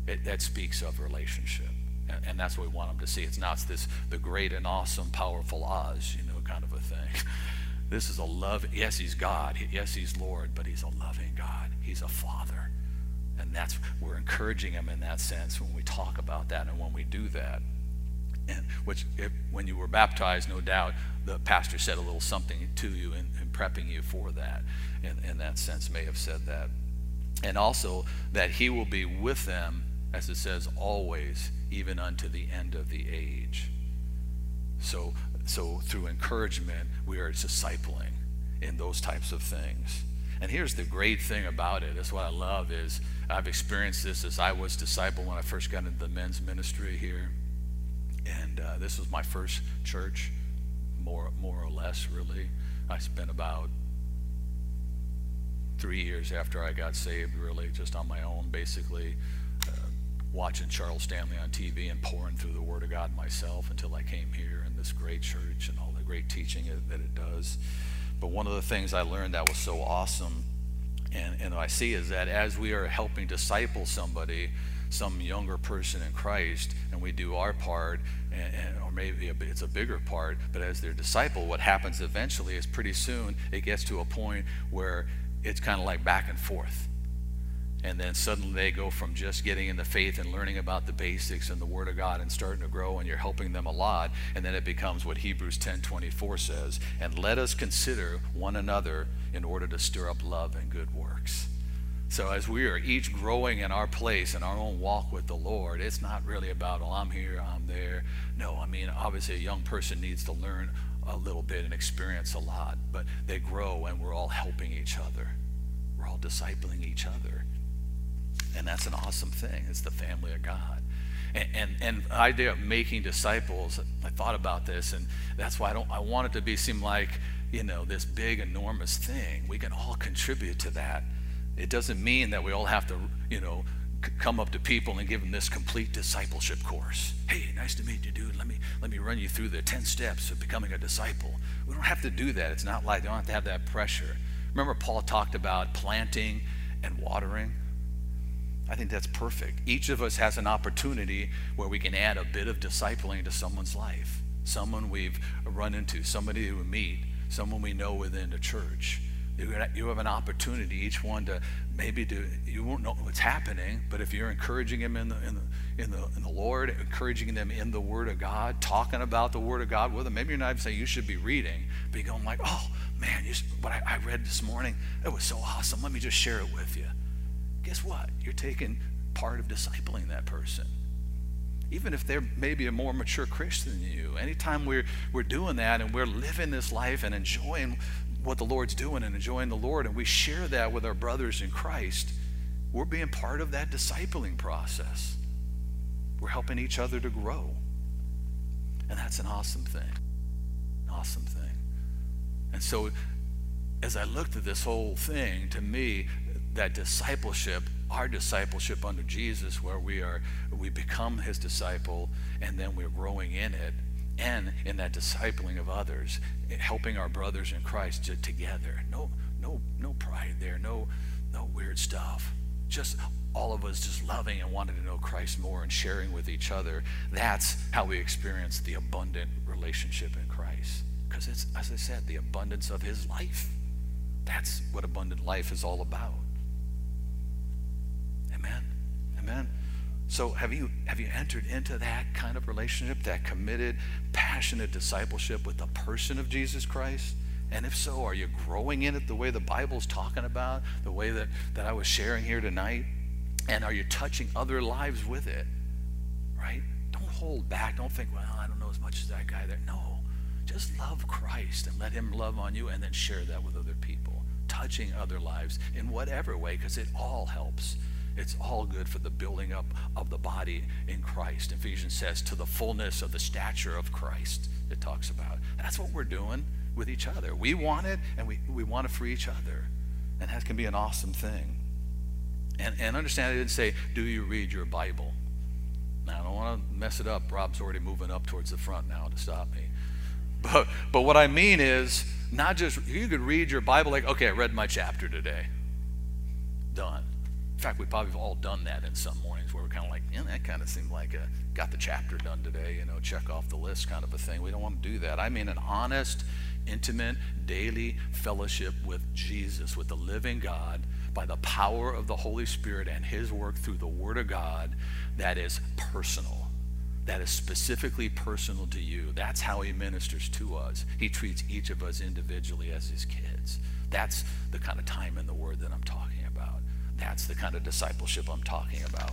It, that speaks of relationship, and, and that's what we want them to see. It's not this the great and awesome, powerful Oz, you know, kind of a thing. This is a love. Yes, he's God. Yes, he's Lord, but he's a loving God. He's a Father, and that's, we're encouraging him in that sense when we talk about that and when we do that. And which, if, when you were baptized, no doubt, the pastor said a little something to you in, in prepping you for that. And in that sense, may have said that. And also that he will be with them, as it says, always, even unto the end of the age. So, so through encouragement, we are discipling in those types of things. And here's the great thing about it. That's what I love, is I've experienced this as I was discipled when I first got into the men's ministry here. And uh, this was my first church, more, more or less, really. I spent about three years after I got saved, really, just on my own, basically, uh, watching Charles Stanley on T V and pouring through the Word of God myself until I came here in this great church and all the great teaching that it does. But one of the things I learned that was so awesome, and, and I see, is that as we are helping disciple somebody, some younger person in Christ, and we do our part, and, and, or maybe a, it's a bigger part, but as their disciple, what happens eventually is pretty soon it gets to a point where it's kind of like back and forth. And then suddenly they go from just getting into faith and learning about the basics and the Word of God and starting to grow, and you're helping them a lot, and then it becomes what Hebrews ten twenty-four says, and let us consider one another in order to stir up love and good works. So as we are each growing in our place in our own walk with the Lord, it's not really about, oh, I'm here, I'm there. No, I mean, obviously a young person needs to learn a little bit and experience a lot, but they grow, and we're all helping each other. We're all discipling each other. And that's an awesome thing. It's the family of God. And, and and the idea of making disciples, I thought about this, and that's why I don't I want it to be seem like, you know, this big, enormous thing. We can all contribute to that. It doesn't mean that we all have to, you know, c- come up to people and give them this complete discipleship course. Hey, nice to meet you, dude. Let me let me run you through the ten steps of becoming a disciple. We don't have to do that. It's not like, we don't have to have that pressure. Remember, Paul talked about planting and watering. I think that's perfect. Each of us has an opportunity where we can add a bit of discipling to someone's life. Someone we've run into, somebody we meet, someone we know within the church. You have an opportunity, each one, to maybe do, you won't know what's happening, but if you're encouraging them in the, in the, in the, in the Lord, encouraging them in the Word of God, talking about the Word of God with them, maybe you're not even saying you should be reading, but you're going like, oh, man, you, what I, I read this morning, it was so awesome. Let me just share it with you. Guess what? You're taking part of discipling that person. Even if they're maybe a more mature Christian than you, anytime we're, we're doing that and we're living this life and enjoying what the Lord's doing and enjoying the Lord, and we share that with our brothers in Christ, we're being part of that discipling process. We're helping each other to grow. And that's an awesome thing. An awesome thing. And so as I looked at this whole thing, to me, that discipleship, our discipleship under Jesus, where we are, we become his disciple, and then we're growing in it, and in that discipling of others, helping our brothers in Christ to, together. No, no, no pride there. No, no weird stuff. Just all of us just loving and wanting to know Christ more and sharing with each other. That's how we experience the abundant relationship in Christ, because it's, as I said, the abundance of his life. That's what abundant life is all about. Amen. Amen. So have you have you entered into that kind of relationship, that committed, passionate discipleship with the person of Jesus Christ? And if so, are you growing in it the way the Bible's talking about, the way that, that I was sharing here tonight? And are you touching other lives with it? Right? Don't hold back. Don't think, well, I don't know as much as that guy there. No. Just love Christ and let him love on you, and then share that with other people, touching other lives in whatever way, because it all helps. It's all good for the building up of the body in Christ. Ephesians says, to the fullness of the stature of Christ, it talks about. That's what we're doing with each other. We want it, and we, we want it for each other. And that can be an awesome thing. And, and understand, I didn't say, do you read your Bible? Now, I don't want to mess it up. Rob's already moving up towards the front now to stop me. But, but what I mean is, not just, you could read your Bible like, okay, I read my chapter today. Done. In fact, we've probably all done that in some mornings where we're kind of like, man, that kind of seemed like a got the chapter done today, you know, check off the list kind of a thing. We don't want to do that. I mean an honest, intimate, daily fellowship with Jesus, with the living God, by the power of the Holy Spirit and his work through the Word of God, that is personal, that is specifically personal to you. That's how he ministers to us. He treats each of us individually as his kids. That's the kind of time in the Word that I'm talking about. That's the kind of discipleship I'm talking about.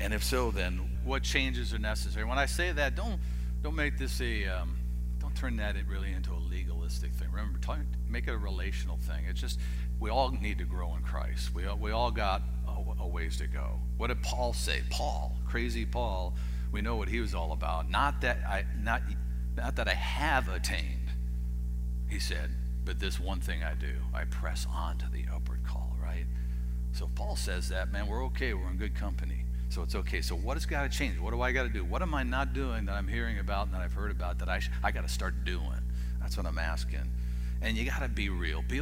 And if so, then what changes are necessary? When I say that, don't don't make this a um, don't turn that really into a legalistic thing. Remember, talk, make it a relational thing. It's just we all need to grow in Christ. We we all got a, a ways to go. What did Paul say? Paul, crazy Paul. We know what he was all about. Not that I not not that I have attained, he said, but this one thing I do, I press on to the upward call. Right? So Paul says that, man, we're okay. We're in good company. So it's okay. So what has got to change? What do I got to do? What am I not doing that I'm hearing about and that I've heard about that I, sh- I got to start doing? That's what I'm asking. And you got to be real. Be,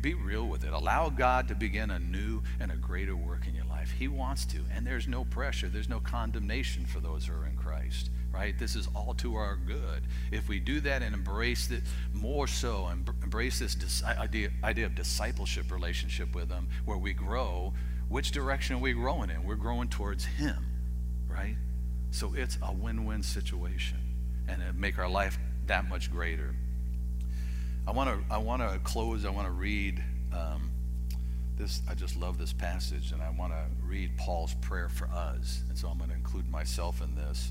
be real with it. Allow God to begin a new and a greater work in your life. life. He wants to, and there's no pressure. There's no condemnation for those who are in Christ, right? This is all to our good. If we do that and embrace it more so, and embrace this idea, idea of discipleship relationship with him, where we grow, which direction are we growing in? We're growing towards him, right? So it's a win-win situation, and it make our life that much greater. I want to I want to close. I want to read um, this. I just love this passage, and I want to read Paul's prayer for us. And so I'm going to include myself in this.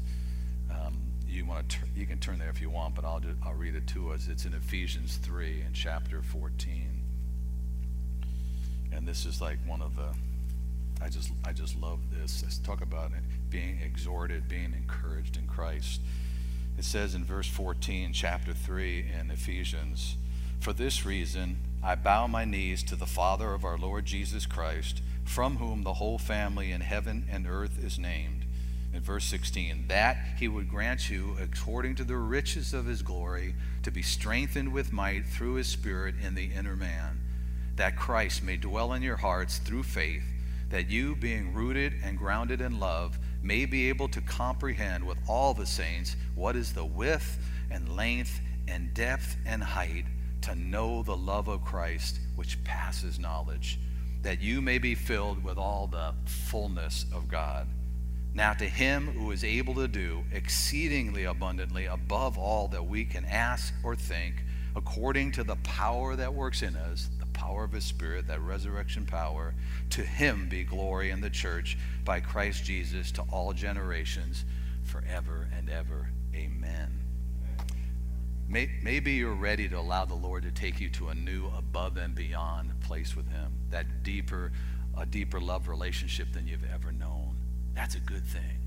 Um, you want to you can turn there if you want, but I'll just, I'll read it to us. It's in Ephesians three and chapter fourteen. And this is like one of the I just I just love this. Let's talk about it, being exhorted, being encouraged in Christ. It says in verse fourteen, chapter three in Ephesians, "For this reason I bow my knees to the Father of our Lord Jesus Christ, from whom the whole family in heaven and earth is named." In verse sixteen, "That he would grant you, according to the riches of his glory, to be strengthened with might through his Spirit in the inner man, that Christ may dwell in your hearts through faith, that you, being rooted and grounded in love, may be able to comprehend with all the saints what is the width and length and depth and height, to know the love of Christ which passes knowledge, that you may be filled with all the fullness of God. Now to him who is able to do exceedingly abundantly above all that we can ask or think, according to the power that works in us," the power of his Spirit, that resurrection power, "to him be glory in the church by Christ Jesus to all generations forever and ever. Amen." Maybe you're ready to allow the Lord to take you to a new above and beyond place with him, that deeper, a deeper love relationship than you've ever known. That's a good thing,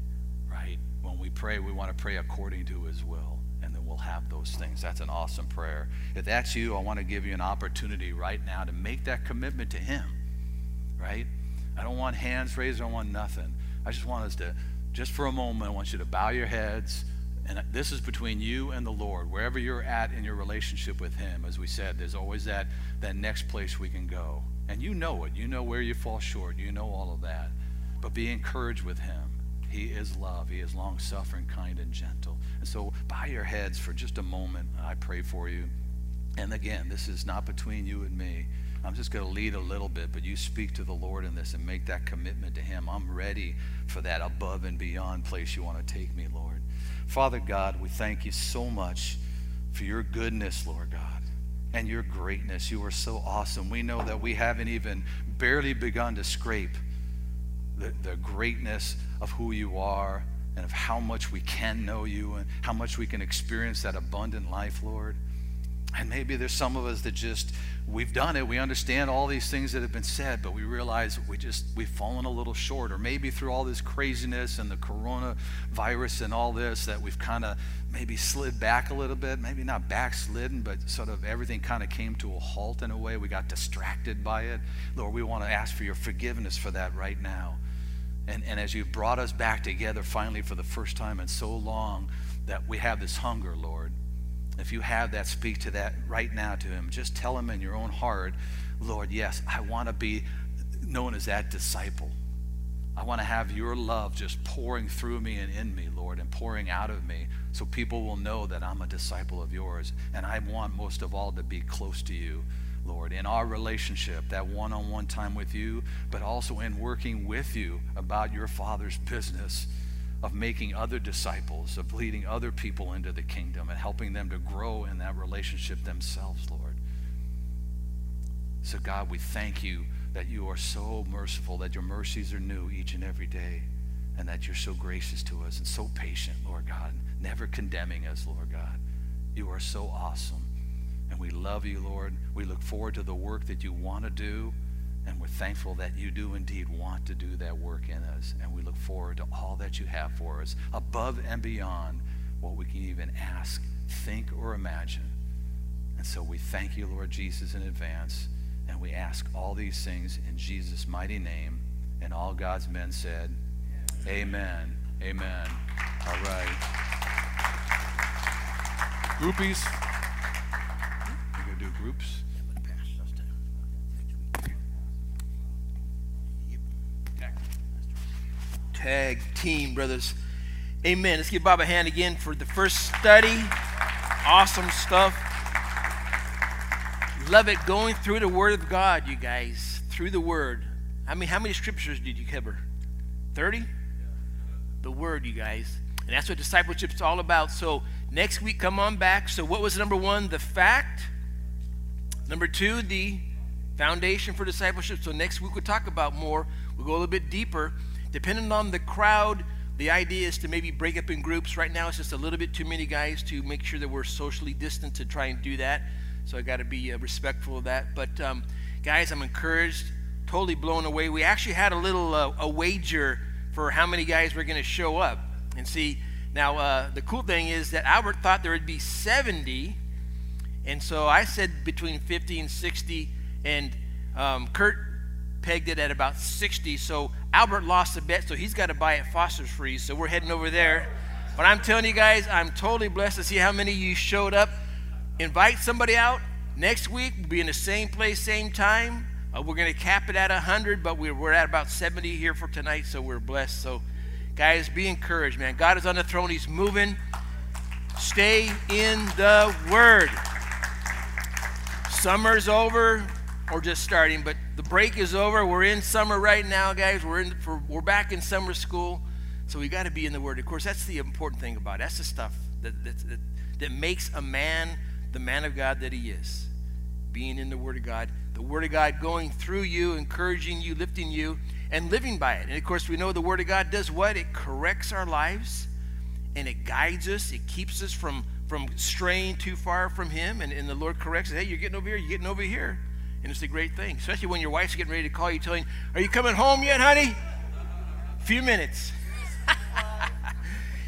right? When we pray, we want to pray according to his will, and then we'll have those things. That's an awesome prayer. If that's you, I want to give you an opportunity right now to make that commitment to him, right? I don't want hands raised. I don't want nothing. I just want us to, just for a moment, I want you to bow your heads. And this is between you and the Lord. Wherever you're at in your relationship with him, as we said, there's always that, that next place we can go. And you know it. You know where you fall short. You know all of that. But be encouraged with him. He is love. He is long-suffering, kind, and gentle. And so bow your heads for just a moment. I pray for you. And again, this is not between you and me. I'm just going to lead a little bit, but you speak to the Lord in this and make that commitment to him. I'm ready for that above and beyond place you want to take me, Lord. Father God, we thank you so much for your goodness, Lord God, and your greatness. You are so awesome. We know that we haven't even barely begun to scrape the, the greatness of who you are and of how much we can know you and how much we can experience that abundant life, Lord. And maybe there's some of us that just, we've done it. We understand all these things that have been said, but we realize we just, we've fallen a little short. Or maybe through all this craziness and the coronavirus and all this, that we've kind of maybe slid back a little bit, maybe not backslidden, but sort of everything kind of came to a halt in a way. We got distracted by it. Lord, we want to ask for your forgiveness for that right now. And, and as you've brought us back together finally for the first time in so long, that we have this hunger, Lord. If you have that, speak to that right now to him. Just tell him in your own heart, Lord, yes, I want to be known as that disciple. I want to have your love just pouring through me and in me, Lord, and pouring out of me, so people will know that I'm a disciple of yours. And I want most of all to be close to you, Lord, in our relationship, that one-on-one time with you, but also in working with you about your Father's business of making other disciples, of leading other people into the kingdom and helping them to grow in that relationship themselves, Lord. So God, we thank you that you are so merciful, that your mercies are new each and every day, and that you're so gracious to us and so patient, Lord God, never condemning us, Lord God. You are so awesome, and we love you, Lord. We look forward to the work that you want to do, and we're thankful that you do indeed want to do that work in us. And we look forward to all that you have for us, above and beyond what we can even ask, think, or imagine. And so we thank you, Lord Jesus, in advance. And we ask all these things in Jesus' mighty name. And all God's men said, amen. Amen. All right. Groupies. We're going to do groups. Exactly. tag team, brothers. Amen. Let's give Bob a hand again for the first study. Awesome stuff. Love it. Going through the Word of God, you guys. Through the Word. I mean, how many scriptures did you cover? thirty? The Word, you guys. And that's what discipleship's all about. So next week, come on back. So what was number one? The fact. Number two, the foundation for discipleship. So next week we'll talk about more. We'll go a little bit deeper. Depending on the crowd, the idea is to maybe break up in groups. Right now it's just a little bit too many guys to make sure that we're socially distant to try and do that. So I got to be uh, respectful of that. But um, guys, I'm encouraged, totally blown away. We actually had a little uh, a wager for how many guys were going to show up. And see, now uh, the cool thing is that Albert thought there would be seventy. And so I said between fifty and sixty. And um, Kurt pegged it at about sixty, so Albert lost a bet, so he's got to buy at Foster's Freeze, so we're heading over there. But I'm telling you guys, I'm totally blessed to see how many of you showed up. Invite somebody out. Next week, we'll be in the same place, same time. Uh, we're going to cap it at one hundred, but we're, we're at about seventy here for tonight, so we're blessed. So, guys, be encouraged, man. God is on the throne. He's moving. Stay in the Word. Summer's over. Or just starting, but the break is over. We're in summer right now, guys. We're in for, we're back in summer school, so we got to be in the Word. Of course, that's the important thing about it. That's the stuff that that, that that makes a man the man of God that he is. Being in the Word of God, the Word of God going through you, encouraging you, lifting you, and living by it. And of course, we know the Word of God does what? It corrects our lives, and it guides us. It keeps us from from straying too far from Him. And, and the Lord corrects us. Hey, you're getting over here. You're getting over here. And it's a great thing, especially when your wife's getting ready to call you, telling you, are you coming home yet, honey? A few minutes.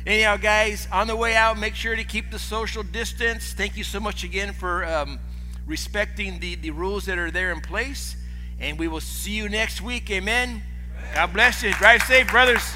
Anyhow, guys, on the way out, make sure to keep the social distance. Thank you so much again for um, respecting the, the rules that are there in place. And we will see you next week. Amen. Amen. God bless you. Drive safe, brothers.